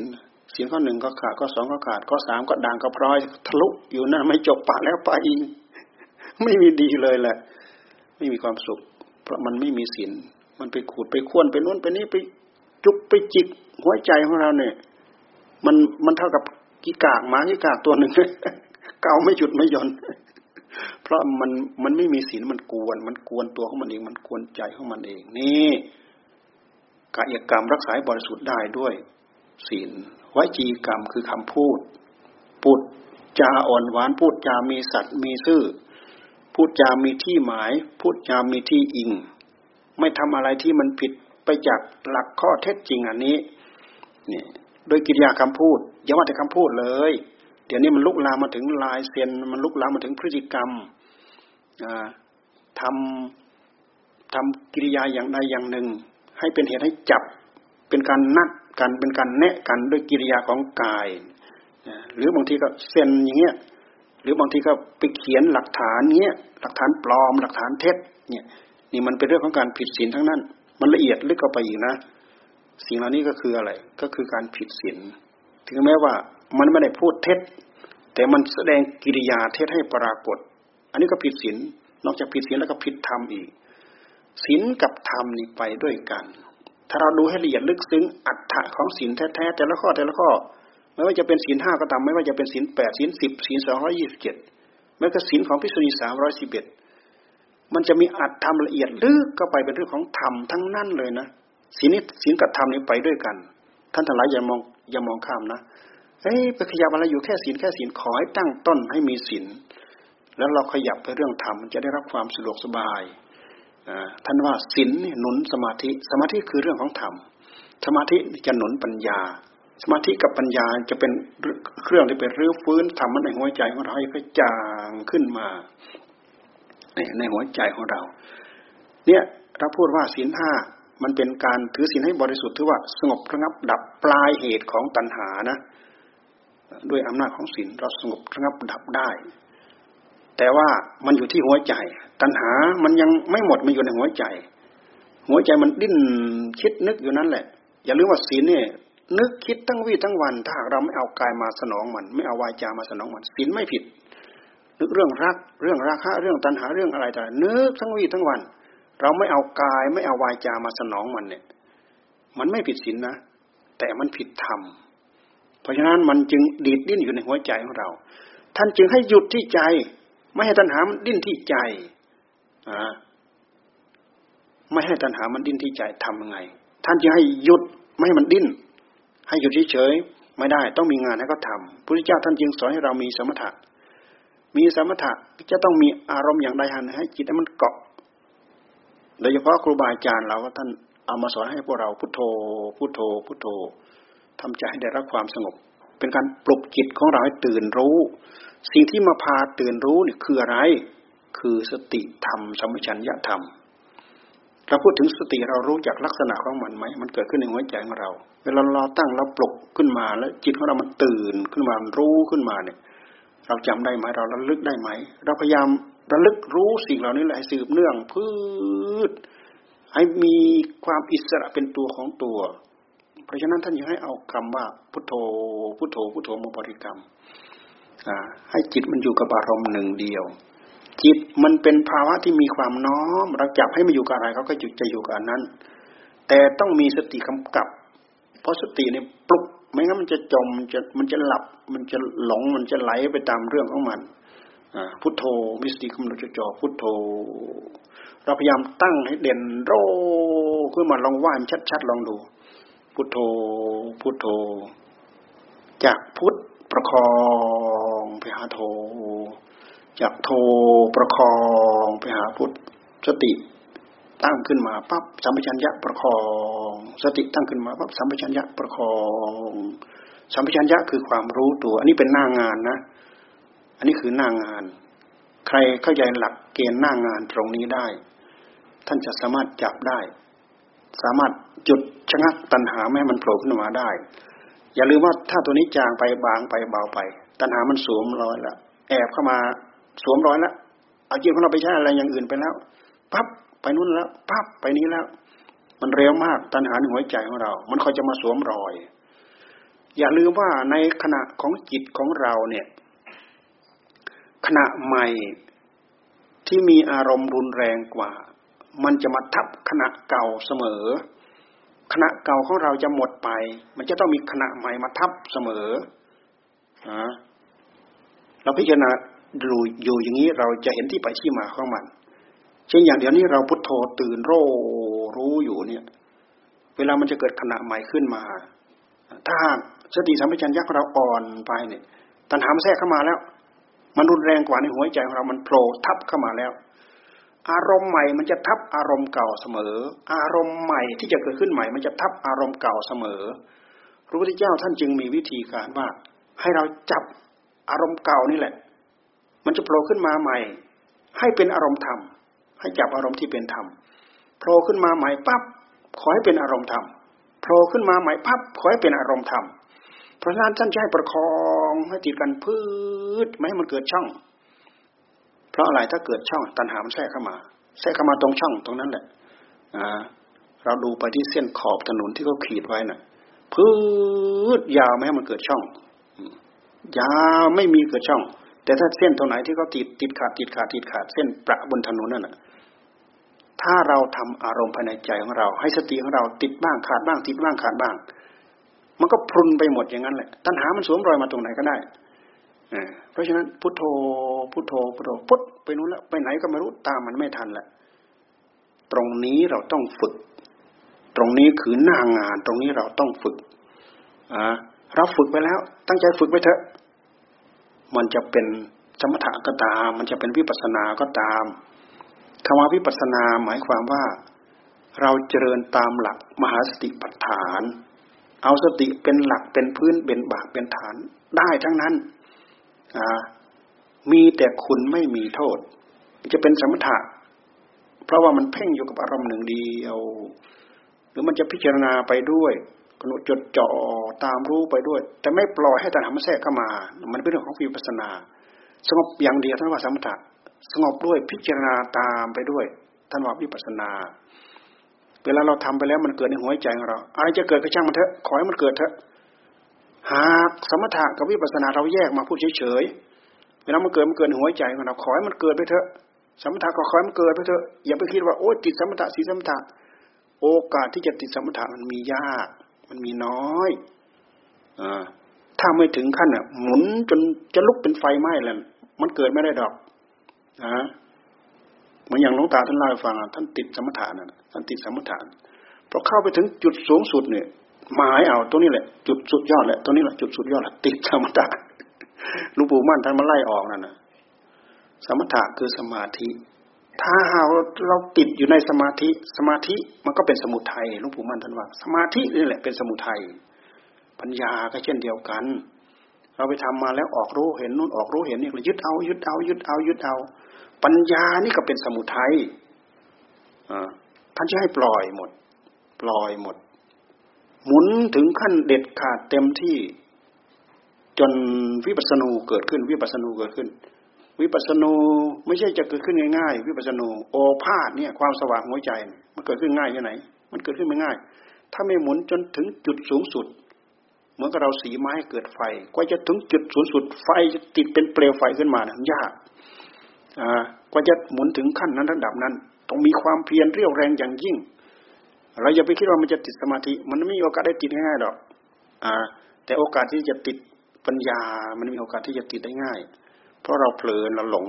ศีลข้อหนึ่งก็ขาดข้อสองก็ขาดข้อสามก็ด่างก็พร้อยทะลุอยู่นั่นไม่จบปะแล้วไปอีกไม่มีดีเลยแหละไม่มีความสุขเพราะมันไม่มีศีลมันไปขูดไปข่วนไปนู้นไปนี้ไปจุกไปจิกหัวใจของเราเนี่ยมันมันเท่ากับขี้กากหมาขี้กากตัวหนึ่งเกาไม่หยุดไม่หย่อนเพราะมันมันไม่มีศีลมันกวนมันกวนตัวของมันเองมันกวนใจของมันเองนี่กายกรรมรักษาบริสุทธิ์ได้ด้วยศีลวจีกรรมคือคำพูดพูดจาอ่อนหวานพูดจามีสัตย์มีซื่อพูดจามีที่หมายพูดจามีที่อิงไม่ทำอะไรที่มันผิดไปจากหลักข้อเท็จจริงอันนี้นี่โดยกิริยาคำพูดอย่าว่าแต่คำพูดเลยเดี๋ยวนี้มันลุกลามมาถึงลายเซ็นมันลุกลามมาถึงพฤติกรรมทำทำกิริยาอย่างใดอย่างหนึ่งให้เป็นเหตุให้จับเป็นการนัดกันเป็นการแนะกันด้วยกิริยาของกายหรือบางทีก็เซ็นอย่างเงี้ยหรือบางทีก็ไปเขียนหลักฐานเงี้ยหลักฐานปลอมหลักฐานเท็จเนี่ยนี่มันเป็นเรื่องของการผิดศีลทั้งนั้นมันละเอียดลึกเข้าไปอีกนะสิ่งเหล่านี้ก็คืออะไรก็คือการผิดศีลถึงแม้ว่ามันไม่ได้พูดเท็จแต่มันแสดงกิริยาเท็จให้ปรากฏอันนี้ก็ผิดศีลนอกจากผิดศีลแล้วก็ผิดธรรมอีกศีลกับธรรมนี่ไปด้วยกันถ้าเราดูให้ละเอียดลึกซึ้งอรรถะของศีลแท้ๆแต่ละข้อแต่ละข้อไม่ว่าจะเป็นศีลห้าก็ตามไม่ว่าจะเป็นศีลแปดศีลสิบศีลสองร้อยยี่สิบเจ็ดแม้กระทั่งศีลของภิกษุณีสามร้อยสิบเอ็ดมันจะมีอรรถธรรมละเอียดลึกเข้าไปเป็นเรื่องของธรรมทั้งนั้นเลยนะศีลนี่ศีลกับธรรมนี่ไปด้วยกันท่านทั้งหลายอย่ามองอย่ามองข้ามนะเอ้ยไปขยับอะไรอยู่แค่ศีลแค่ศีลขอให้ตั้งต้นให้มีศีลแล้วเราขยับไปเรื่องธรรมจะได้รับความสะดวกสบายท่านว่าศีลหนุนสมาธิสมาธิคือเรื่องของธรรมสมาธิจะหนุนปัญญาสมาธิกับปัญญาจะเป็นเครื่องที่ไปรื้อฟื้นธรรมในหัวใจของเราให้กระจ่างขึ้นมาในในหัวใจของเราเนี่ยเราพูดว่าศีลห้ามันเป็นการถือศีลให้บริสุทธิ์ถือว่าสงบระงับดับปลายเหตุของตัณหานะด้วยอำนาจของศีลเราสงบระงับดับได้แต่ว่ามันอยู่ที่หัวใจตัณหามันยังไม่หมดมันอยู่ในหัวใจหัวใจมันดิ้นคิดนึกอยู่นั่นแหละอย่าลืมว่าศีลเนี่ยนึกคิดทั้งวี่ทั้งวันถ้าหากเราไม่เอากายมาสนองมันไม่เอาวาจามาสนองมันศีลไม่ผิดนึกเรื่องรักเรื่องราคะเรื่องตัณหาเรื่องอะไรต่างๆนึกทั้งวี่ทั้งวันเราไม่เอากายไม่เอาวาจามาสนองมันเนี่ยมันไม่ผิดศีลนะแต่มันผิดธรรมเพราะฉะนั้นมันจึงดีดดิ้นอยู่ในหัวใจของเราท่านจึงให้หยุดที่ใจไม่ให้ตัณหามันดิ้นที่ใจอ่าไม่ให้ตัณหามันดิ้นที่ใจทำยังไงท่านจะให้หยุดไม่ให้มันดิ้นให้หยุดเฉยๆไม่ได้ต้องมีงานให้เขาทำพระพุทธเจ้าท่านจึงสอนให้เรามีสมถะมีสมถะจะต้องมีอารมณ์อย่างใดอย่างหนึ่งให้จิตมันเกาะโดยเฉพาะครูบาอาจารย์เราก็ท่านเอามาสอนให้พวกเราพุทโธพุทโธพุทโธทำใจให้ได้รับความสงบเป็นการปลุกจิตของเราให้ตื่นรู้สิ่งที่มาพาตื่นรู้นี่คืออะไรคือสติธรรมสัมปชัญญะธรรมเราพูดถึงสติเรารู้จากลักษณะของมันไหมมันเกิดขึ้นในหัวใจของเราเวลาเราตั้งเราปลุกขึ้นมาแล้วจิตของเรามันตื่นขึ้นมารู้ขึ้นมาเนี่ยเราจำได้ไหมเราระลึกได้ไหมเราพยายามระลึกรู้สิ่งเหล่านี้แหละสืบเนื่องพืชให้มีความอิสระเป็นตัวของตัวเพราะฉะนั้นท่านอยากให้เอาคำว่าพุทโธพุทโธพุทโธมาบริกรรมให้จิตมันอยู่กับอารมณ์หนึ่งเดียวจิตมันเป็นภาวะที่มีความน้อมเราจับให้มันอยู่กับอะไรเขาก็จะอยู่กับนั้นแต่ต้องมีสติกำกับ ราะสติเนี่ยปลุกไม่งั้นมันจะจมมันจะมันจะหลับมันจะหลงมันจะไหลไปตามเรื่องของมันพุทโธมีสติกำหนดจ่อพุทโธเราพยายามตั้งให้เด่นโรขึ้นมาลองว่านชัดๆลองดูพุทโธพุทโธจากพุทประคองไปหาโธจากโธประคองไปหาพุทสติตั้งขึ้นมาปั๊บสัมปชัญญะประคองสติตั้งขึ้นมาปั๊บสัมปชัญญะประคองสัมปชัญญะคือความรู้ตัวอันนี้เป็นหน้างานนะอันนี้คือหน้างานใครเข้าใจหลักเกณฑ์หน้างานตรงนี้ได้ท่านจะสามารถจับได้สามารถหยุดชะงักตัณหาไม่ให้มันโผล่ขึ้นมาได้อย่าลืมว่าถ้าตัวนี้จางไปบางไปเบาไปตัณหามันสวมรอยละแอบเข้ามาสวมรอยละเอาจิตของเราไปใช้อะไรอย่างอื่นไปแล้วปั๊บไปนู้นแล้วปั๊บไปนี้แล้วมันเร็วมากตัณหาในหัวใจของเรามันคอยจะมาสวมรอยอย่าลืมว่าในขณะของจิตของเราเนี่ยขณะใหม่ที่มีอารมณ์รุนแรงกว่ามันจะมาทับขณะเก่าเสมอขณะเก่าของเราจะหมดไปมันจะต้องมีขณะใหม่มาทับเสมอนะเราพิจารณาดูอยู่อย่างนี้เราจะเห็นที่ไปที่มาของมันเช่นอย่างเดี๋ยวนี้เราพุทโธตื่นโร่รู้อยู่เนี่ยเวลามันจะเกิดขณะใหม่ขึ้นมาถ้าสติสัมปชัญญะของเราอ่อนไปเนี่ยตัณหามันแทรกเข้ามาแล้วมันรุนแรงกว่าในหัวใจของเรามันโผล่ทับเข้ามาแล้วอารมณ์ใหม่มันจะทับอารมณ์เก่าเสมออารมณ์ใหม่ที่จะเกิดขึ้นใหม่มันจะทับอารมณ์เก่าเสมอพระพุทธเจ้าท่านจึงมีวิธีการว่าให้เราจับอารมณ์เก่านี่แหละมันจะโผล่ขึ้นมาใหม่ให้เป็นอารมณ์ธรรมให้จับอารมณ์ที่เป็นธรรมโผล่ขึ้นมาใหม่ปั๊บขอให้เป็นอารมณ์ธรรมโผล่ขึ้นมาใหม่ปั๊บขอให้เป็นอารมณ์ธรรมเพราะฉะนั้นท่านจะให้ประคองให้ติดกันพืชไม่ให้มันเกิดช่องเพราะอะไรถ้าเกิดช่องตัณหามันแทรกเข้ามาแทรกเข้ามาตรงช่องตรงนั้นแหละเราดูไปที่เส้นขอบถนนที่เขาขีดไว้น่ะพืชยาวไม่ให้มันเกิดช่องยาวไม่มีเกิดช่องแต่ถ้าเส้นตรงไหนที่เขาติดติดขาดติดขาดติดขาดเส้นประบนถนนนั่นน่ะถ้าเราทำอารมณ์ภายในใจของเราให้สติของเราติดบ้างขาดบ้างติดบ้างขาดบ้างมันก็พรุนไปหมดอย่างนั้นแหละตัณหามันสวมรอยมาตรงไหนก็ได้เพราะฉะนั้นพุทโธพุทโธพุทโธพุทไปนู้นแล้วไปไหนก็ไม่รู้ตามมันไม่ทันแหละตรงนี้เราต้องฝึกตรงนี้คือหน้างานตรงนี้เราต้องฝึกเราฝึกไปแล้วตั้งใจฝึกไปเถอะมันจะเป็นสมถะก็ตามมันจะเป็นวิปัสสนาก็ตามคำว่าวิปัสสนาหมายความว่าเราเจริญตามหลักมหาสติปัฏฐานเอาสติเป็นหลักเป็นพื้นเป็นบากเป็นฐานได้ทั้งนั้นมีแต่คุณไม่มีโทษจะเป็นสมถะเพราะว่ามันเพ่งอยู่กับอารมณ์หนึ่งเดียวหรือมันจะพิจารณาไปด้วยกำหนดจดจ่อตามรู้ไปด้วยแต่ไม่ปล่อยให้ตัณหามันแทรกเข้ามามันเป็นเรื่องของวิปัสสนาสงบอย่างเดียวท่านว่าสมถะสงบด้วยพิจารณาตามไปด้วยท่านว่าวิปัสสนาเวลาเราทำไปแล้วมันเกิดในหัวใจของเราอะไรจะเกิดก็ช่างมันเถอะขอให้มันเกิดเถอะหากสมถะกับวิปัสสนาเราแยกมาพูดเฉยๆเวลามันเกิดมันเกิดหัวใจของเราขอให้มันเกิดไปเถอะสมถะก็ขอให้มันเกิดไปเถอะอย่าไปคิดว่าโอ๊ยติดสมถะสีสมถะโอกาสที่จะติดสมถะมันมียากมันมีน้อยอ่าถ้าไม่ถึงขั้นน่ะหมุนจนจะลุกเป็นไฟไหม้แล้วมันเกิดไม่ได้ดอกนะเหมือนอย่างหลวงตาท่านเล่าให้ฟังท่านติดสมถะน่ะท่านติดสมถะพอเข้าไปถึงจุดสูงสุดเนี่ยหมายเอาตัวนี้แหละจุดสุดยอดแหละตัวนี้แหละจุดสุดยอดแหละติดสมถะหลวงปู่มั่นท่านมาไล่ออกนั่นน่ะสมถะคือสมาธิถ้าเราเราติดอยู่ในสมาธิสมาธิมันก็เป็นสมุทัยหลวงปู่มั่นท่านว่าสมาธินี่แหละเป็นสมุทัยปัญญาก็เช่นเดียวกันเราไปทำมาแล้วออกรู้เห็นนู่นออกรู้เห็นนี่เรายึดเอายึดเอายึดเอายึดเอาปัญญานี่ก็เป็นสมุทัยอ่าท่านจะให้ปล่อยหมดปล่อยหมดหมุนถึงขั้นเด็ดขาดเต็มที่จนวิปัสสนูเกิดขึ้นวิปัสสนูเกิดขึ้นวิปัสสนูไม่ใช่จะเกิดขึ้นง่ายๆวิปัสสนูโอภาสเนี่ยความสว่างหัวใจมันเกิดขึ้นง่ายที่ไหนมันเกิดขึ้นไม่ง่ายถ้าไม่หมุนจนถึงจุดสูงสุดเหมือนกับเราสีไม้เกิดไฟกว่าจะถึงจุดสูงสุดไฟจะติดเป็นเปลวไฟขึ้นมาเนี่ยยากกว่าจะหมุนถึงขั้นนั้นระดับนั้นต้องมีความเพียรเรี่ยวแรงอย่างยิ่ง เราอย่าไปคิดว่ามันจะติดสมาธิมันไม่มีโอกาสได้ติดง่ายๆหรอกอ่าแต่โอกาสที่จะติดปัญญามันมีโอกาสที่จะติดได้ง่ายเพราะเราเพลินเราหลง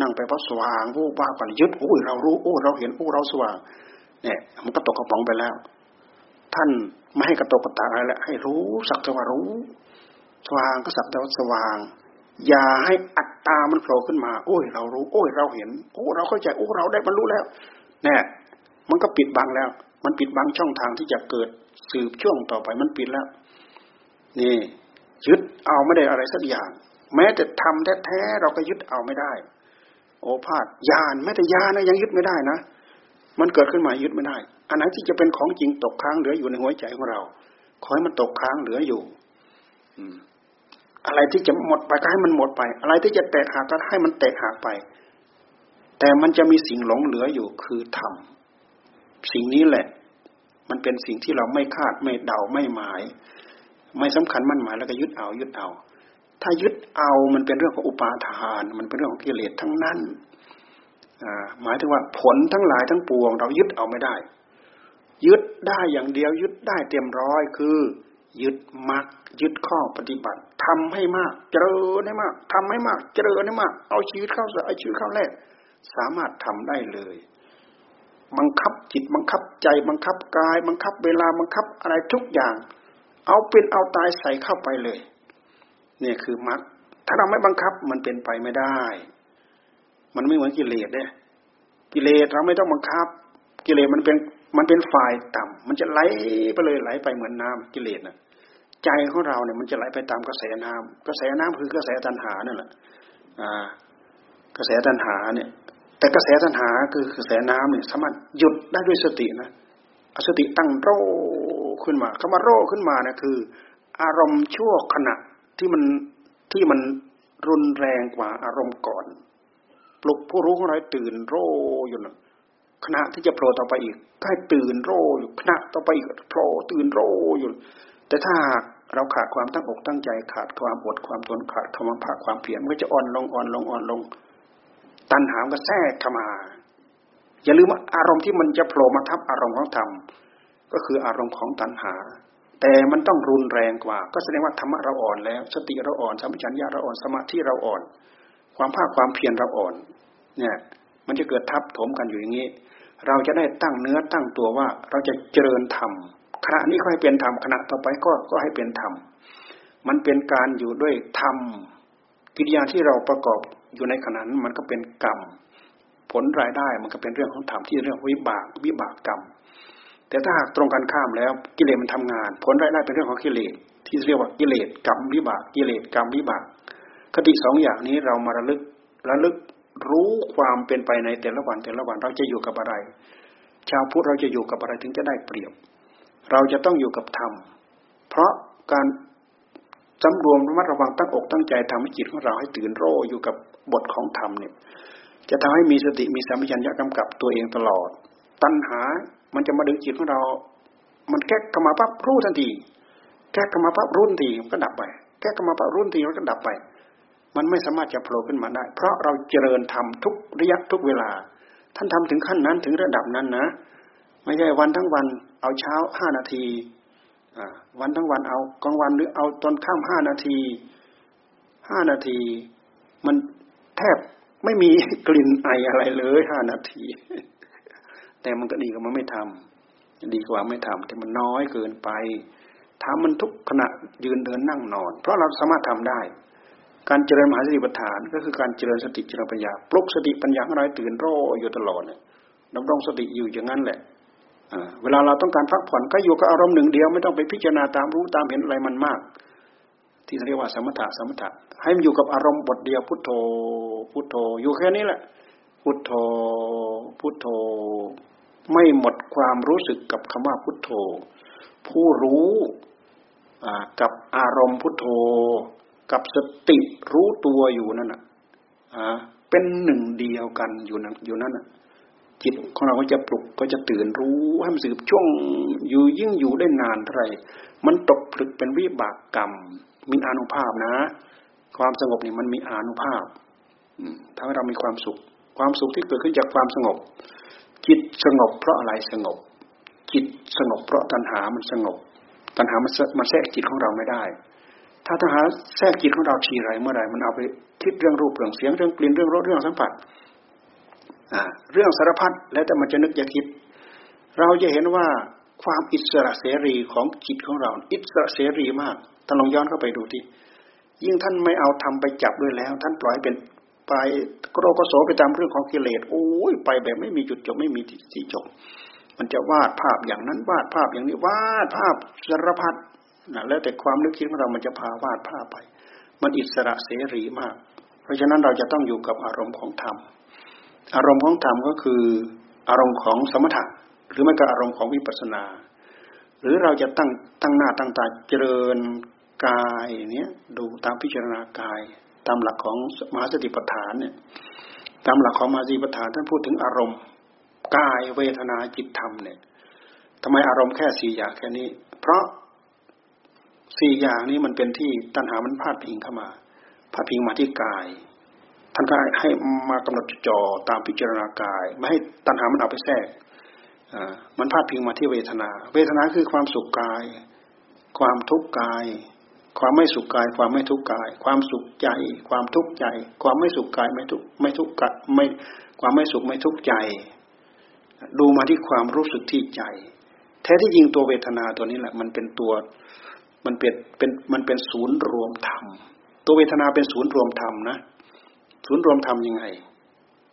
นั่งไปเพราะสว่างวูบวาบกันยึดโอ้ยเรารู้โอ้เราเห็นโอ้เราสว่างเนี่ยมันก็ตกกระป๋องไปแล้วท่านไม่ให้กระตกกระตาอะไรแล้วให้รู้สักแต่ว่ารู้สว่างก็สักแต่ว่าสว่างอย่าให้อัตตามันโผล่ขึ้นมาโอ้ยเรารู้โอ้ยเราเห็นโอ้เราเข้าใจโอ้เราได้บรรลุแล้วเนี่ยมันก็ปิดบังแล้วมันปิดบังช่องทางที่จะเกิดสืบช่วงต่อไปมันปิดแล้วนี่ยึดเอาไม่ได้อะไรสักอย่างแม้แต่ทำแท้ๆเราก็ยึดเอาไม่ได้โอภาษญาณแม้แต่ญาณนะยังยึดไม่ได้นะมันเกิดขึ้นมายึดไม่ได้อันไหนที่จะเป็นของจริงตกค้างเหลืออยู่ในหัวใจของเราขอให้มันตกค้างเหลืออยู่อะไรที่จะหมดไปก็ให้มันหมดไปอะไรที่จะแตกหักก็ให้มันแตกหักไปแต่มันจะมีสิ่งหลงเหลืออยู่คือธรรมสิ่งนี้แหละมันเป็นสิ่งที่เราไม่คาดไม่เดาไม่หมายไม่สำคัญมั่นหมายแล้วก็ยึดเอายึดเอาถ้ายึดเอามันเป็นเรื่องของอุปาทานมันเป็นเรื่องของกิเลสทั้งนั้นหมายถึงว่าผลทั้งหลายทั้งปวงเรายึดเอาไม่ได้ยึดได้อย่างเดียวยึดได้เต็มร้อยคือยึดมรรคยึดข้อปฏิบัติทำให้มากเจริญให้มากทำให้มากเจริญให้มากเอาชีวิตเข้าใส่เอาชีวิตเข้าแลกสามารถทำได้เลยบังคับจิตบังคับใจบังคับกายบังคับเวลาบังคับอะไรทุกอย่างเอาเป็นเอาตายใส่เข้าไปเลยนี่คือมรรคถ้าเราไม่บังคับมันเป็นไปไม่ได้มันไม่เหมือนกิเลสเนี่ยกิเลสเราไม่ต้องบังคับกิเลสมันเป็นมันเป็นฝ่ายต่ำมันจะไหลไปเลยไหลไปเหมือนน้ำกิเลสนะใจของเราเนี่ยมันจะไหลไปตามกระแสน้ำกระแสน้ำคือกระแสตัณหานั่นแหละอ่ากระแสตัณหาเนี่ยแต่กระแสตัณหาคือกระแสน้ำเนี่ยสามารถหยุดได้ด้วยสตินะสติตั้งโรขึ้นมาคำว่าโรขึ้นมาเนี่ยคืออารมณ์ชั่วขณะที่มันที่มันรุนแรงกว่าอารมณ์ก่อนปลุกผู้รู้ของเราตื่นโรอยู่นะขณะที่จะโผล่ต่อไปอีกก็ให้ตื่นโรอยู่ขณะต่อไปอีกโผล่ตื่นโรอยู่แต่ถ้าเราขาดความตั้งอกตั้งใจขาดความอดความทนขาดความภาคความเพียรมันก็จะอ่อนลงอ่อนลงอ่อนลงตัณหามันก็แทรกเข้ามาอย่าลืมว่าอารมณ์ที่มันจะโผล่มาทับอารมณ์ของธรรมก็คืออารมณ์ของตัณหาแต่มันต้องรุนแรงกว่าก็แสดงว่าธรรมะเราอ่อนแล้วสติเราอ่อนสัมปชัญญะเราอ่อนสมาธิเราอ่อนความภาคความเพียรเราอ่อนเนี่ยมันจะเกิดทับถมกันอยู่อย่างนี้เราจะได้ตั้งเนื้อตั้งตัวว่าเราจะเจริญธรรมขณะนี้ก็ให้เป็นธรรมขณะต่อไปก็ก็ให้เป็นธรรมมันเป็นการอยู่ด้วยธรรมกิริยาที่เราประกอบอยู่ในขณะนั้นมันก็เป็นกรรมผลรายได้มันก็เป็นเรื่องของธรรมที่เรื่องวิบากวิบากกรรมแต่ถ้าหากตรงกันข้ามแล้วกิเลสมันทำงานผลรายได้เป็นเรื่องของกิเลสที่เรียกว่ากิเลสกรรมวิบากกิเลสกรรมวิบากคติสองอย่างนี้เรามาระลึกระลึกรู้ความเป็นไปในแต่ละวันแต่ละวันเราจะอยู่กับอะไรชาวพุทธเราจะอยู่กับอะไรถึงจะได้เปรียบเราจะต้องอยู่กับธรรมเพราะการจำรวมระมัดระวังตั้งอกตั้งใจทำให้จิตของเราให้ตื่นโรอยู่กับบทของธรรมเนี่ยจะทำให้มีสติมีสัมปชัญญะกำกับตัวเองตลอดตัณหามันจะมาดึงจิตของเรามันแก้กรรมปั๊บรู้ทันทีแก้กรรมปั๊บรู้ทันทีมันก็ดับไปแก้กรรมปั๊บรู้ทันทีมันก็ดับไปมันไม่สามารถจะโผล่ขึ้นมาได้เพราะเราเจริญธรรมทุกระยะทุกเวลาท่านทำถึงขั้นนั้นถึงระดับนั้นนะไม่ใช่วันทั้งวันเอาเช้าห้านาทีวันทั้งวันเอากลางวันหรือเอาตอนค่ำห้านาทีห้านาทีมันแทบไม่มีกลิ่นไออะไรเลยห้านาทีแต่มันก็ดีกว่ามันไม่ทำดีกว่าไม่ทำแต่มันน้อยเกินไปทำมันทุกขณะยืนเดินนั่งนอนเพราะเราสามารถทำได้การเจริญมหาสติปัฏฐานก็คือการเจริญสติเจริญปัญญาปลุกสติปัญญาของเราตื่นรู้อยู่ตลอดเนี่ยดำรงสติอยู่อย่างนั้นแหละเวลาเราต้องการพักผ่อนก็อยู่กับอารมณ์หนึ่งเดียวไม่ต้องไปพิจารณาตามรู้ตามเห็นอะไรมันมากที่เรียกว่าสมถะสมถะให้มันอยู่กับอารมณ์บทเดียวพุทโธพุทโธอยู่แค่นี้แหละพุทโธพุทโธไม่หมดความรู้สึกกับคำว่าพุทโธผู้รู้กับอารมณ์พุทโธกับสติรู้ตัวอยู่นั่นน่ะเป็นหนึ่งเดียวกันอยู่นั่นอยู่นั่นน่ะจิตของเราก็จะปลุกก็จะตื่นรู้ให้มันสืบช่วงอยู่ยิ่งอยู่ได้นานเท่าไหร่มันตกผลึกเป็นวิบากกรรมมีอานุภาพนะความสงบนี่มันมีอานุภาพทำให้เรามีความสุขความสุขที่เกิดขึ้นจากความสงบจิตสงบเพราะอะไรสงบ จิตสงบเพราะตัณหามันสงบตัณหามันมันแทรกจิตของเราไม่ได้ถ้าตัณหาแทรกจิตของเราทีไรเมื่อไรมันเอาไปคิดเรื่องรูปเรื่องเสียงเรื่องกลิ่นเรื่องรสเรื่องสัมผัสอ่าเรื่องสารพัดแล้วแต่มันจะนึกจะคิดเราจะเห็นว่าความอิสระเสรีของจิตของเราอิสระเสรีมากท่านลองย้อนเข้าไปดูดิยิ่งท่านไม่เอาทำไปจับด้วยแล้วท่านปล่อยเป็นไปโกรกโสไปตามเรื่องของกิเลสโอ้ยไปแบบไม่มีจุดจบไม่มีที่จบมันจะวาดภาพอย่างนั้นวาดภาพอย่างนี้วาดภาพสารพัดนะแล้วแต่ความนึกคิดของเรามันจะพาวาดภาพไปมันอิสระเสรีมากเพราะฉะนั้นเราจะต้องอยู่กับอารมณ์ของธรรมอารมณ์ของธรรมก็คืออารมณ์ของสมถะหรือไม่ก็อารมณ์ของวิปัสสนาหรือเราจะตั้งตั้งหน้าตั้งตาเจริญกายเนี้ยดูตามพิจารณากายตามหลักของมหาสติปัฏฐานเนี่ยตามหลักของมหาสติปัฏฐานท่านพูดถึงอารมณ์กายเวทนาจิตธรรมเนี่ยทำไมอารมณ์แค่สี่อย่างแค่นี้เพราะสี่อย่างนี้มันเป็นที่ตัณหามันพาดพิงเข้ามาพาดพิงมาที่กายท่านก็ให้มากำหนดจ่อตามพิจารณากายไม่ให้ตัณหามันเอาไปแทรกมันพาดพิงมาที่เวทนาเวทนาคือความสุขกายความทุกข์กายความไม่สุขกายความไม่ทุกข์กายความสุขใจความทุกข์ใจความไม่สุขกายไม่ทุกไม่ทุกข์กายไม่ความไม่สุขไม่ทุกข์ใจดูมาที่ความรู้สึกที่ใจแท้ที่จริงตัวเวทนาตัวนี้แหละมันเป็นตัวมันเป็นเป็นมันเป็นศูนย์รวมธรรมตัวเวทนาเป็นศูนย์รวมธรรมนะศูนย์รวมธรรมยังไง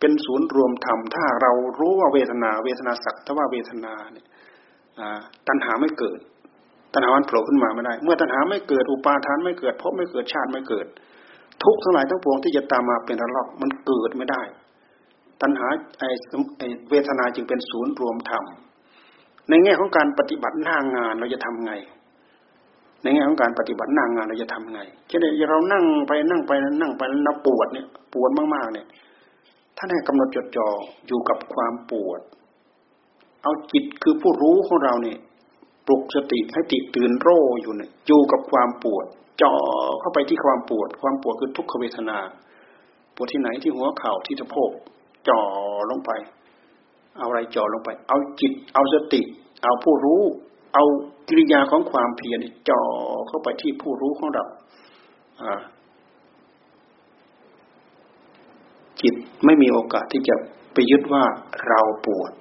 เป็นศูนย์รวมธรรมถ้าเรารู้ว่าเวทนาเวทนาสักแต่ว่าเวทนาเนี่ยตัณหาไม่เกิดตัณหามันโผล่ขึ้นมาไม่ได้เมื่อตัณหาไม่เกิดอุปาทานไม่เกิดภพไม่เกิดชาติไม่เกิดทุกข์ทั้งหลายทั้งปวงที่จะตามมาเป็นระลอกมันเกิดไม่ได้ตัณหาไอ้เวทนาจึงเป็นศูนย์รวมธรรมในแง่ของการปฏิบัติหน้างานเราจะทำไงในแง่ของการปฏิบัติหน้างานเราจะทำไงเช่นเรานั่งไปนั่งไปนั่งไปแล้วปวดเนี่ยปวดมากๆเนี่ยท่านให้กำหนดจดจ่ออยู่กับความปวดเอาจิตคือผู้รู้ของเราเนี่ยปลุกสติให้ติตื่นโร่อยู่เนี่ยอยู่กับความปวดจ่อเข้าไปที่ความปวดความปวดคือทุกขเวทนาปวดที่ไหนที่หัวเข่าที่สะโพกจ่อลงไปเอาอะไรจ่อลงไปเอาจิตเอาสติเอาผู้รู้เอากิริยาของความเพียรจ่อเข้าไปที่ผู้รู้ของเราจิตไม่มีโอกาสที่จะไปยึดว่าเราปวด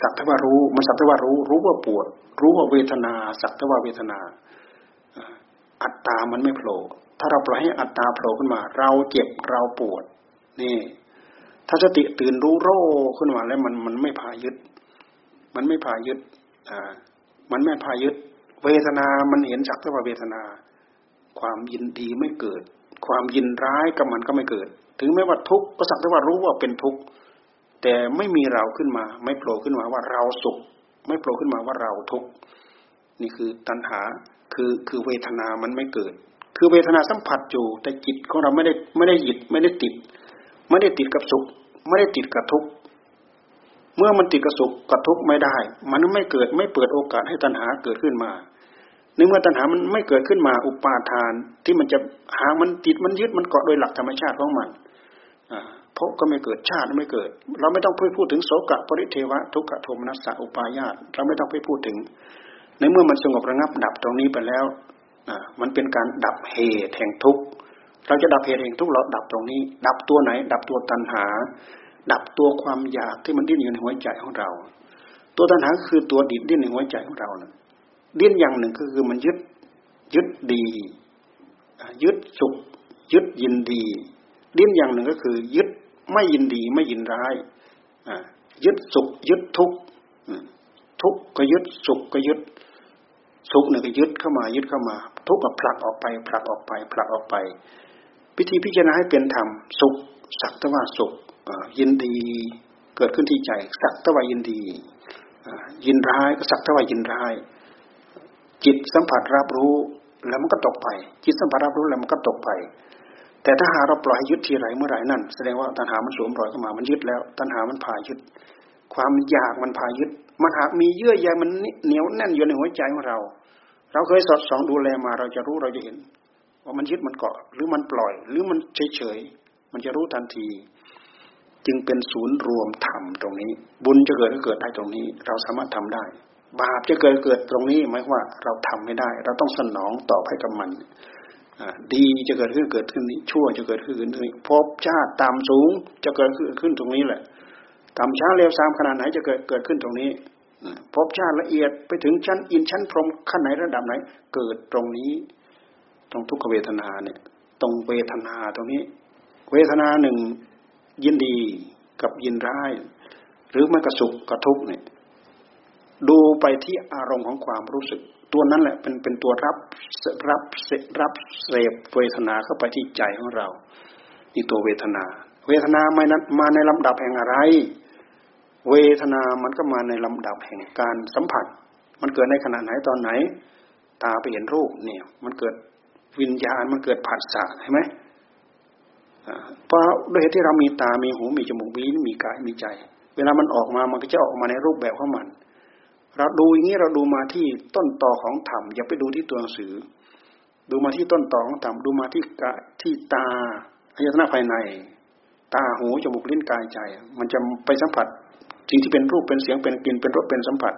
สักแต่ว่ารู้มันสักแต่ว่ารู้รู้ว่าปวดรู้ว่าเวทนาสักแต่ว่าเวทนาอัตตามันไม่โผล่ถ้าเราปล่อยให้อัตตาโผล่ขึ้นมาเราเจ็บเราปวดนี่ถ้าสติตื่นรู้โรขึ้นมาแล้วมันมันไม่พายึดมันไม่พายึดอ่ามันไม่พายึดเวทนามันเห็นสักแต่ว่าเวทนาความยินดีไม่เกิดความยินร้ายกับมันก็ไม่เกิดถึงแม้ว่าทุกข์ก็สักแต่ว่ารู้ว่าเป็นทุกข์แต่ไม่มีเราขึ้นมาไม่โผล่ขึ้นมาว่าเราสุขไม่โผล่ขึ้นมาว่าเราทุกข์นี่คือตัณหาคือคือเวทนามันไม่เกิดคือเวทนาสัมผัสอยู่แต่จิตของเราไม่ได้ไม่ได้ยึดไม่ได้ติดไม่ได้ติดกับสุขไม่ได้ติดกับทุกข์เมื่อมันติดกับสุขกับทุกข์ไม่ได้มันไม่เกิดไม่เปิดโอกาสให้ตัณหาเกิดขึ้นมาในเมื่อตัณหามันไม่เกิดขึ้นมาอุปาทานที่มันจะหามันติดมันยึดมันเกาะโดยหลักธรรมชาติของมันภพก็ไม่เกิดชาติไม่เกิดเราไม่ต้องไปพูดถึงโสกะปริเทวะทุกขโทมนัสสะอุปายาสเราไม่ต้องไปพูดถึงในเมื่อมันสงบระงับดับตรงนี้ไปแล้วมันเป็นการดับเหตุแห่งทุกข์เราจะดับเหตุแห่งทุกข์เราดับตรงนี้ดับตัวไหนดับตัวตัณหาดับตัวความอยากที่มันดิ้นอยู่ในหัวใจของเราตัวตัณหาคือตัวดิ้นดิ้นในหัวใจของเรานะดิ้นอย่างหนึ่งก็คือมันยึดยึดดียึดสุขยึดยินดีดิ้นอย่างหนึ่งก็คือยึดไม่ยินดีไม่ยินร้ายยึดสุขยึดทุกข์ทุกข์ก็ยึดสุขก็ยึดสุขเนี่ยก็ยึดเข้ามายึดเข้ามาทุกข์ก็ผลักออกไปผลักออกไปผลักออกไปวิธีพิจารณาให้เป็นธรรมสุขสักแต่ว่าสุขยินดีเกิดขึ้นที่ใจสักแต่ว่ายินดียินร้ายก็สักแต่ว่ายินร้ายจิตสัมผัสรับรู้แล้วมันก็ตกไปจิตสัมผัสรับรู้แล้วมันก็ตกไปแต่ถ้าหาเราปล่อยยึดทีไรเมื่อไรนั่นแสดงว่าตัณหามันสวมรอยเข้ามามันยึดแล้วตัณหามันพายึดความอยากมันพายึดมันหากมีเยื่อใยมันเหนียวแน่นอยู่ในหัวใจของเราเราเคยสอดส่องดูแลมาเราจะรู้เราจะเห็นว่ามันยึดมันเกาะหรือมันปล่อยหรือมันเฉยๆมันจะรู้ทันทีจึงเป็นศูนย์รวมธรรมตรงนี้บุญจะเกิดก็เกิดได้ตรงนี้เราสามารถทำได้ บาปจะเกิดเกิดตรงนี้หมายความว่าเราทำไม่ได้เราต้องสนองตอบให้กับมันดีจะเกิดขึ้นเกิดขึ้นนี้ชั่วจะเกิดขึ้นนี้ภพชาติตามสูงจะเกิดขึ้นตรงนี้แหละกรรมช้าเร็วสามขนาดไหนจะเกิดเกิดขึ้นตรงนี้ภพชาติละเอียดไปถึงชั้นอินชั้นพรหมขั้นไหนระดับไหนเกิดตรงนี้ตรงทุกขเวทนาเนี่ยตรงเวทนาตรงนี้เวทนาหนึ่งยินดีกับยินร้ายหรือมันกระสุกกระทุกเนี่ยดูไปที่อารมณ์ของความรู้สึกตัวนั้นแหละเป็นเป็นตัวรับรับรับเสพเวทนาเข้าไปที่ใจของเรานี่ตัวเวทนาเวทนาไม่นั้นมาในลำดับแห่งอะไรเวทนามันก็มาในลำดับแห่งการสัมผัสมันเกิดในขณะไหนตอนไหนตาไปเห็นรูปเนี่ยมันเกิดวิญญาณมันเกิดผัสสะใช่ไหมเพราะโดยเหตุที่เรามีตามีหูมีจมูกมีลิ้นมีกายมีใจเวลามันออกมามันก็จะออกมาในรูปแบบของมันเราดูอย่างนี้เราดูมาที่ต้นต่อของธรรมอย่าไปดูที่ตัวหนังสือดูมาที่ต้นต่อของธรรมดูมาที่กะที่ตาอายตนะภายในตาหูจมูกลิ้นกายใจมันจะไปสัมผัสสิ่งที่เป็นรูปเป็นเสียงเป็นกลิ่นเป็นรสเป็นสัมผัส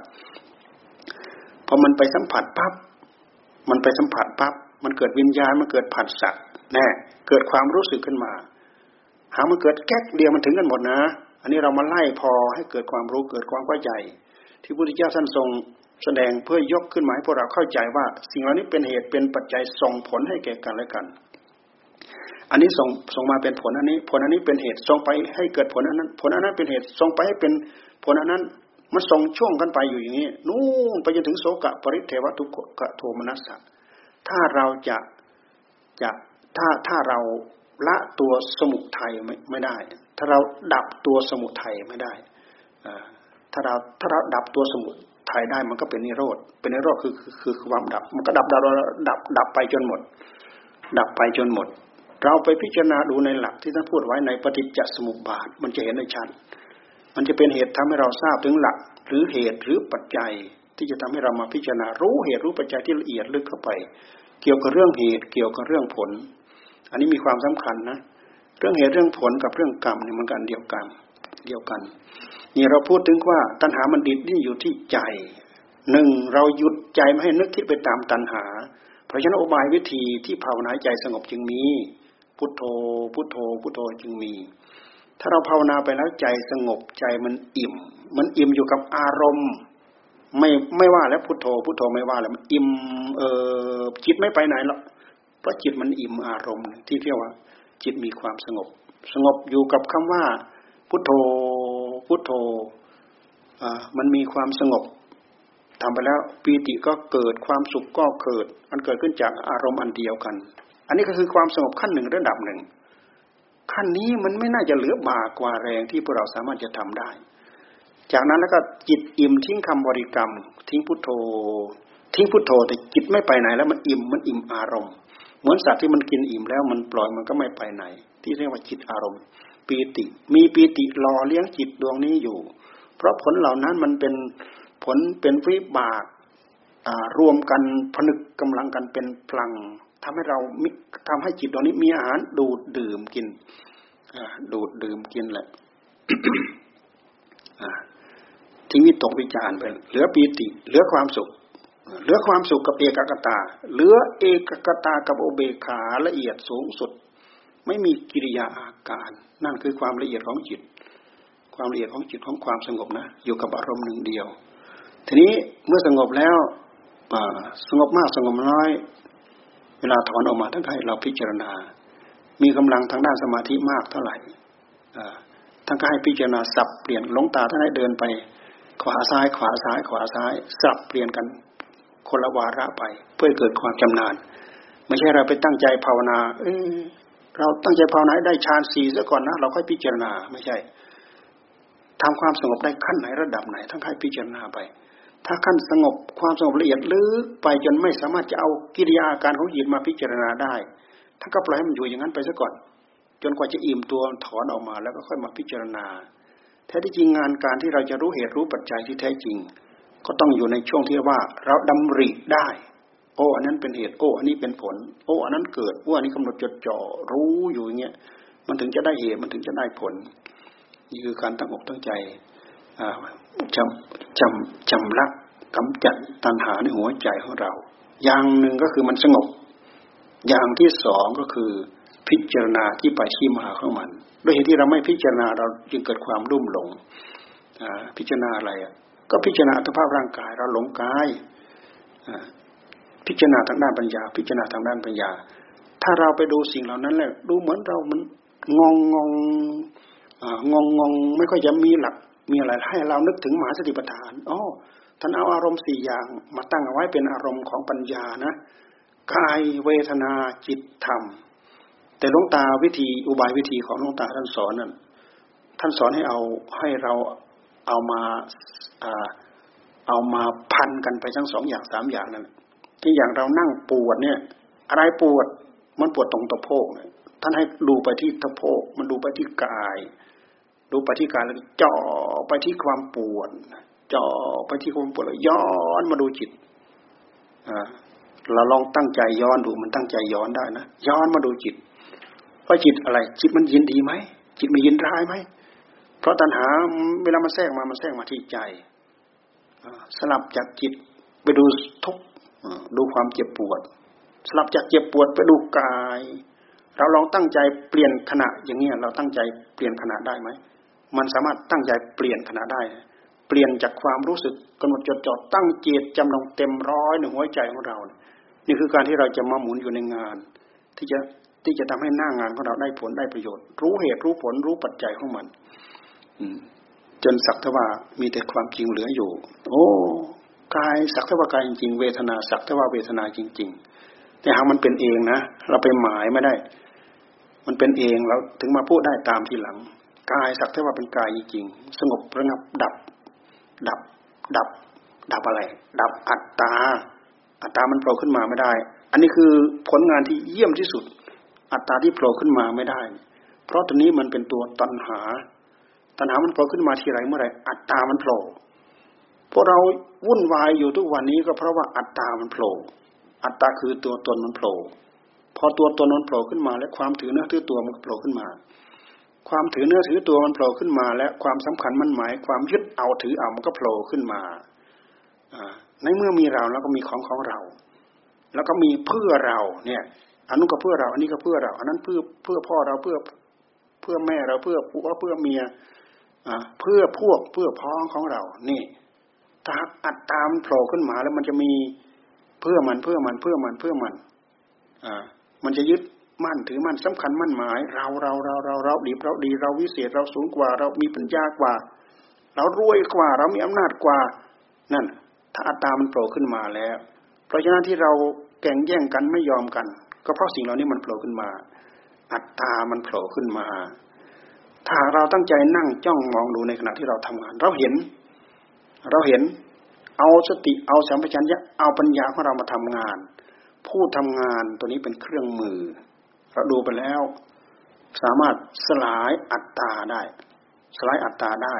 พอมันไปสัมผัสปั๊บมันไปสัมผัสปั๊บมันเกิดวิญญาณมันเกิดผัสสะแน่เกิดความรู้สึกขึ้นมาหามันเกิดแก๊กเดียวมันถึงกันหมดนะอันนี้เรามาไล่พอให้เกิดความรู้เกิดความเข้าใจที่พระพุทธเจ้าท่านทรงแสดงเพื่อยกขึ้นมาให้พวกเราเข้าใจว่าสิ่งเหล่านี้เป็นเหตุเป็นปัจจัยส่งผลให้แก่กันและกันอันนี้ส่งส่งมาเป็นผลอันนี้ผลอันนี้เป็นเหตุส่งไปให้เกิดผลอันนั้นผลอันนั้นเป็นเหตุส่งไปให้เป็นผลอันนั้นมันส่งช่วงกันไปอยู่อย่างนี้นู่นไปจนถึงโสกะปริเทวทุกขะโทมนัสสะถ้าเราจะจะถ้าถ้าเราละตัวสมุทัยไม่ไม่ได้ถ้าเราดับตัวสมุทัยไม่ได้ถ้าเราถ้าเราดับตัวสมุทัยได้มันก็เป็นนิโรธเป็นนิโรธคือคือความดับมันก็ดับดับดับดับไปจนหมดดับไปจนหมดเราไปพิจารณาดูในหลักที่ท่านพูดไว้ในปฏิจจสมุปบาทมันจะเห็นได้ชัดมันจะเป็นเหตุทำให้เราทราบถึงหลักหรือเหตุหรือปัจจัยที่จะทำให้เรามาพิจารณารู้เหตุรู้ปัจจัยที่ละเอียดลึกเข้าไปเกี่ยวกับเรื่องเหตุเกี่ยวกับเรื่องผลอันนี้มีความสำคัญนะเรื่องเหตุเรื่องผลกับเรื่องกรรมเนี่ยมันกันเดียวกันเดียวกันนี่เราพูดถึงว่าตัณหามันดิ้นดิ้นอยู่ที่ใจหนึ่งเราหยุดใจไม่ให้นึกคิดไปตามตัณหาเพราะฉะนั้นอุบายวิธีที่ภาวนาใจสงบจึงมีพุทโธพุทโธพุทโธจึงมีถ้าเราภาวนาไปแล้วใจสงบใจมันอิ่มมันอิ่มอยู่กับอารมณ์ไม่ไม่ว่าแล้วพุทโธพุทโธไม่ว่าแล้วมันอิ่มเอ่อจิตไม่ไปไหนหรอกเพราะจิตมันอิ่มอารมณ์ที่เรียกว่าจิตมีความสงบสงบอยู่กับคำว่าพุทโธพุทโธมันมีความสงบทำไปแล้วปีติก็เกิดความสุขก็เกิดมันเกิดขึ้นจากอารมณ์อันเดียวกันอันนี้ก็คือความสงบขั้นหนึ่งระดับหนึ่งขั้นนี้มันไม่น่าจะเหลือบากว่าแรงที่พวกเราสามารถจะทำได้จากนั้นแล้วก็จิตอิ่มทิ้งคำบริกรรมทิ้งพุทโธทิ้งพุทโธแต่จิตไม่ไปไหนแล้วมันอิ่มมันอิ่มอารมณ์เหมือนสัตว์ที่มันกินอิ่มแล้วมันปล่อยมันก็ไม่ไปไหนที่เรียกว่าจิตอารมณ์ปีติมีปีติหล่อเลี้ยงจิตดวงนี้อยู่เพราะผลเหล่านั้นมันเป็นผลเป็นวิบากรวมกันผนึกกำลังกันเป็นพลังทำให้เราทำให้จิตดวงนี้มีอาหารดูดดื่มกินดูดดื่มกินแหละ ที่วิตกวิจารไปเหลือปีติเหลือความสุขเหลือความสุขกับเอกคตาเหลือเอกคตากับอุเบกขาละเอียดสูงสุดไม่มีกิริยาอาการนั่นคือความละเอียดของจิตความละเอียดของจิตของความสงบนะอยู่กับอารมณ์หนึ่งเดียวทีนี้เมื่อสงบแล้วสงบมากสงบน้อยเวลาถอนออกมาทั้งให้เราพิจารณามีกำลังทางด้านสมาธิมากเท่าไหร่ทั้งให้พิจารณาสับเปลี่ยนหลงตาท่านให้เดินไปขวาซ้ายขวาซ้ายขวาซ้ายสับเปลี่ยนกันคนละวาระไปเพื่อเกิดความจำนานไม่ใช่เราไปตั้งใจภาวนาเออเราตั้งใจภาวนาได้ฌานสี่ซะก่อนนะเราค่อยพิจารณาไม่ใช่ทำความสงบได้ขั้นไหนระดับไหนทั้งให้พิจารณาไปถ้าขั้นสงบความสงบละเอียดลึกไปจนไม่สามารถจะเอากิริยาอาการของจิตมาพิจารณาได้ท่านก็ปล่อยให้มันอยู่อย่างนั้นไปซะก่อนจนกว่าจะอิ่มตัวถอนออกมาแล้วก็ค่อยมาพิจารณาแท้ที่จริงงานการที่เราจะรู้เหตุรู้ปัจจัยที่แท้จริงก็ต้องอยู่ในช่วงที่ว่าเราดำริได้โอ้อันนั้นเป็นเหตุโอ้อันนี้เป็นผลโอ้อันนั้นเกิดโอ้อันนี้กำหนดจดจ่อรู้อยู่อย่างเงี้ยมันถึงจะได้เหตุมันถึงจะได้ผลนี่คือการตั้งอกตั้งใจจำจำจำลัก กำจัดตัณหาในหัวใจของเราอย่างหนึ่งก็คือมันสงบอย่างที่สองก็คือพิจารณาที่ไปที่มาของมันโดยเหตุที่เราไม่พิจารณาเราจึงเกิดความลุ่มหลงพิจารณาอะไรอ่ะก็พิจารณาสภาพร่างกายเราหลงกายพิจารณาทางด้านปัญญาพิจารณาทางด้านปัญญาถ้าเราไปดูสิ่งเหล่านั้นแหละดูเหมือนเรามันงงงงงงงไม่ค่อยจะมีหลักมีอะไรให้เรานึกถึงมหาสติปัฏฐานอ๋อท่านเอาอารมณ์สี่อย่างมาตั้งเอาไว้เป็นอารมณ์ของปัญญานะกายเวทนาจิตธรรมแต่หลวงตาวิธีอุบายวิธีของหลวงตาท่านสอนนั่นท่านสอนให้เอาให้เราเอามาเอามาพันกันไปทั้งสองอย่างสามอย่างนั่นที่อย่างเรานั่งปวดเนี่ยอะไรปวดมันปวดตรงตะโพกเนี่ยท่านให้ดูไปที่ตะโพกมันดูไปที่กายดูไปที่กายแล้วจ่อไปที่ความปวดจ่อไปที่ความปวดแล้วย้อนมาดูจิตเราลองตั้งใจย้อนดูมันตั้งใจย้อนได้นะย้อนมาดูจิตว่าจิตอะไรจิตมันยินดีไหมจิตมันยินร้ายไหมเพราะตัณหาเวลามันแทรกมามันแทรกมาที่ใจสลับจากจิตไปดูทุกข์ดูความเจ็บปวดสลับจากเจ็บปวดไปดูกายเราลองตั้งใจเปลี่ยนขณะอย่างเงี้ยเราตั้งใจเปลี่ยนขณะได้ไหมมันสามารถตั้งใจเปลี่ยนขณะได้เปลี่ยนจากความรู้สึกกำหนดจดจ่อตั้งเจตจำลองเต็มร้อยในหัวใจของเรานี่คือการที่เราจะมาหมุนอยู่ในงานที่จะที่จะทำให้หน้างานของเราได้ผลได้ประโยชน์รู้เหตุรู้ผลรู้ปัจจัยของมันจนสักทว่ามีแต่ความจริงเหลืออยู่โอ้กายสักทว่ากายจริงเวทนาสักทว่าเวทนาจริงๆแต่หากมันเป็นเองนะเราไปหมายไม่ได้มันเป็นเองเราถึงมาพูดได้ตามทีหลังกายสักทว่าเป็นกายจริงสงบระงับดับดับดับดับอะไรดับอัตตาอัตตามันโผล่ขึ้นมาไม่ได้อันนี้คือผลงานที่เยี่ยมที่สุดอัตตาที่โผล่ขึ้นมาไม่ได้เพราะตัวนี้มันเป็นตัวตัณหาตัณหามันโผล่ขึ้นมาทีไรเมื่อไรอัตตามันโผล่พวกเราวุ่นวายอยู่ทุกวันนี้ก็เพราะว่าอัตตามันโผล่อัตตาคือตัวตนมันโผล่พอตัวตนมันโผล่ขึ้นมาและความถือเนื้อถือตัวมันโผล่ขึ้นมาความถือเนื้อถือตัวมันโผล่ขึ้นมาและความสำคัญมันหมายความยึดเอาถือเอามันก็โผล่ขึ้นมาในเมื่อมีเราแล้วก็มีของของเราแล้วก็มีเพื่อเราเนี่ยอันนู้นก็เพื่อเราอันนี้ก็เพื่อเราอันนั้นเพื่อเพื่อพ่อเราเพื่อเพื่อแม่เราเพื่อผัวเพื่อเมียเพื่อพวกเพื่อพ้องของเรานี่ถ้าอัตตามันโผล่ขึ้นมาแล้วมันจะมีเพื่อมันเพื่อมันเพื่อมันเพื่อมันอ่ามันจะยึดมั่นถือมั่นสำคัญมั่นหมายเราเราเราเราเราดีเราดีเราวิเศษเราสูงกว่าเรามีปัญญากว่าเรารวยกว่าเรามีอำนาจกว่านั่นถ้าอัตตามันโผล่ขึ้นมาแล้วเพราะฉะนั้นที่เราแข่งแย่งกันไม่ยอมกันก็เพราะสิ่งเหล่านี้มันโผล่ขึ้นมาอัตตามันโผล่ขึ้นมาถ้าเราตั้งใจนั่งจ้องมองดูในขณะที่เราทำงานเราเห็นเราเห็นเอาสติเอาสัมปชัญญะเอาปัญญาของเรามาทำงานผู้ทำงานตัวนี้เป็นเครื่องมือเราดูไปแล้วสามารถสลายอัตตาได้สลายอัตตาได้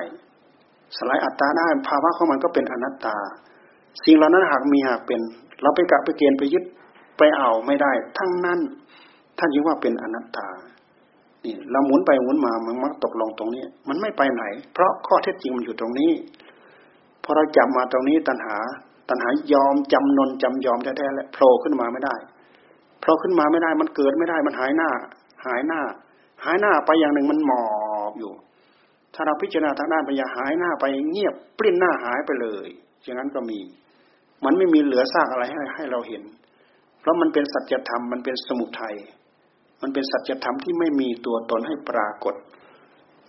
สลายอัตตาได้ภาวะของมันก็เป็นอนัตตาสิ่งเหล่านั้นหากมีหากเป็นเราไปกะไปเกณฑ์ไปยึดไปเอาไม่ได้ทั้งนั้นท่านยิ่งว่าเป็นอนัตตานี่เราหมุนไปหมุนมามันมักตกลงตรงนี้มันไม่ไปไหนเพราะข้อเท็จจริงมันอยู่ตรงนี้พอเราจับมาตรงนี้ตัณหาตัณหายอมจำนนจำยอมแท้ๆและโผล่ขึ้นมาไม่ได้โผล่ขึ้นมาไม่ได้มันเกิดไม่ได้มันหายหน้าหายหน้าหายหน้าไปอย่างหนึ่งมันหมอบอยู่ถ้าเราพิจารณาทางด้านปัญญาหายหน้าไปเงียบปลิ้นหน้าหายไปเลยอย่างนั้นก็มีมันไม่มีเหลือซากอะไรให้ให้เราเห็นเพราะมันเป็นสัจธรรมมันเป็นสมุทัยมันเป็นสัจธรรมที่ไม่มีตัวตนให้ปรากฏ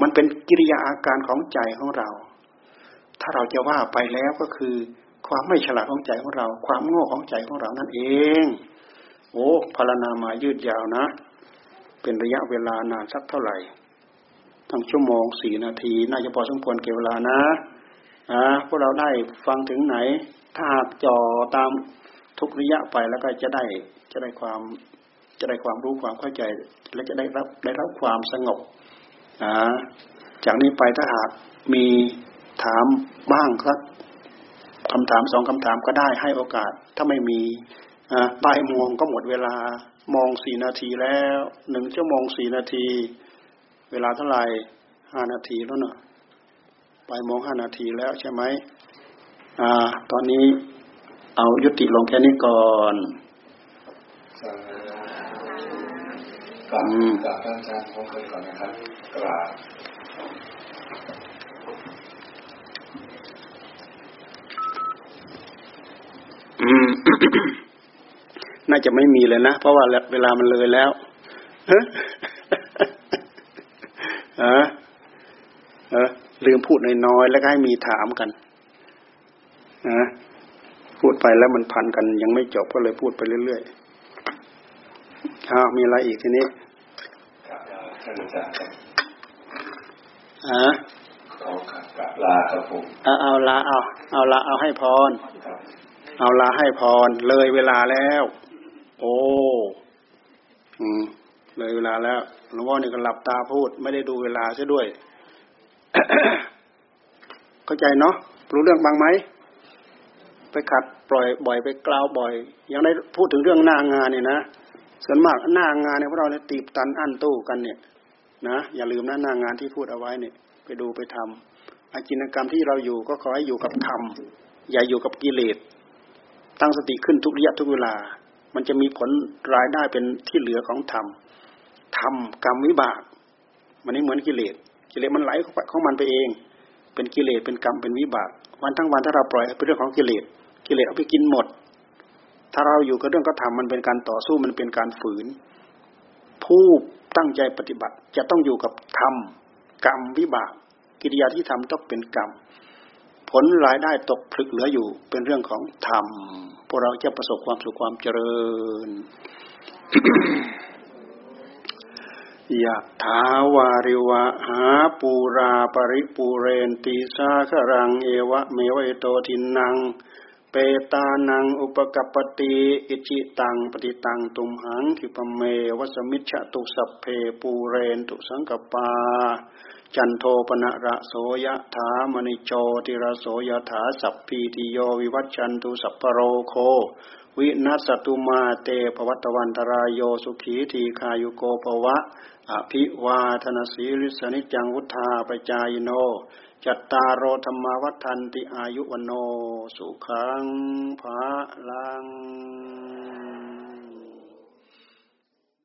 มันเป็นกิริยาอาการของใจของเราถ้าเราจะว่าไปแล้วก็คือความไม่ฉลาดของใจของเราความโง่ของใจของเรานั่นเองโอ้พรรณนามายืดยาวนะเป็นระยะเวลานานสักเท่าไหร่ตั้งชั่วโมงสี่นาทีน่าจะพอสมควรเก็บเวลานะอ่าพวกเราได้ฟังถึงไหนถ้าหากจ่อตามทุกระยะไปแล้วก็จะได้จะได้ความจะได้ความรู้ความเข้าใจและจะได้รับได้รับความสงบอ่าจากนี้ไปถ้าหากมีถามบ้างครับคำถามสองคำถามก็ได้ให้โอกาสถ้าไม่มีอ่าบ่ายโมงก็หมดเวลามองสี่นาทีแล้วหนึ่งชั่วโมงสี่นาทีเวลาเท่าไหร่ห้านาทีแล้วเนอะบ่ายโมงห้านาทีแล้วใช่ไหม อ่าตอนนี้เอายุติลงแค่นี้ก่อนกราบกราบท่านอาจารย์ขอเคยก่อนนะครับกราบอืม น่าจะไม่มีเลยนะเพราะว่าเวลามันเลยแล้วฮะฮะเออลืมพูดน้อยๆแล้วก็ให้มีถามกันนะพูดไปแล้วมันพันกันยังไม่จบก็เลยพูดไปเรื่อยๆอ้าวมีอะไรอีกทีนี้ครับท่านอาจารย์ฮะขอครับลาครับผมเอาเอาลาเอาเอาลาเอาให้พรเอาลาให้พรเลยเวลาแล้วโอ้อืมเลยเวลาแล้วหลวงพ่อนี่ก็หลับตาพูดไม่ได้ดูเวลาซะด้วย เข้าใจเนาะรู้เรื่องบ้างไหมไปขัดปล่อยบ่อยไปกล่าวบ่อยยังได้พูดถึงเรื่องหน้างานเนี่ยนะส่วนมากหน้างานเนี่ยพวกเราเนี่ยตีบตันอั้นตู้กันเนี่ยนะอย่าลืมนะหน้างานที่พูดเอาไว้เนี่ยไปดูไปทำอาชีพกรรมที่เราอยู่ก็ขอให้อยู่กับธรรมอย่าอยู่กับกิเลสตั้งสติขึ้นทุกระยะทุกเวลามันจะมีผลรายได้เป็นที่เหลือของธรรมธรรมกรรมวิบากมันไม่เหมือนกิเลสกิเลสมันไหลของมันไปเองเป็นกิเลสเป็นกรรมเป็นวิบากวันทั้งวันถ้าเราปล่อยเป็นเรื่องของกิเลสกิเลสเอาไปกินหมดถ้าเราอยู่กับเรื่องก็ทำมันเป็นการต่อสู้มันเป็นการฝืนผู้ตั้งใจปฏิบัติจะต้องอยู่กับธรรมกรรมวิบากกิริยาที่ทำต้องเป็นกรรมผลรายได้ตกผลึกเหลืออยู่เป็นเรื่องของธรรมพวกเราจะประสบความสุขความเจริญ ยะถาวาริวะหาปูราปริปูเรนติสาครังเอวะเมวะอิโตทินังเปตานังอุปกัปปติอิจิตังปฏิตังตุมหังคิปเมวะสมิจฉตุสัพเพปูเรนตุสังกปาจันโทปนะระโสยะถามณิโชติระโสยะถาสัพพีติโยวิวัชชันตุสัพพโรโควินัสสตุมาเตภวัตวันตรายโยสุขีทีคายุโกภวะอภิวาทนสีริสนิจังวุธาปจายโนจัตตารโอธรรมวัฏทันติอายุวโนสุขังภาลัง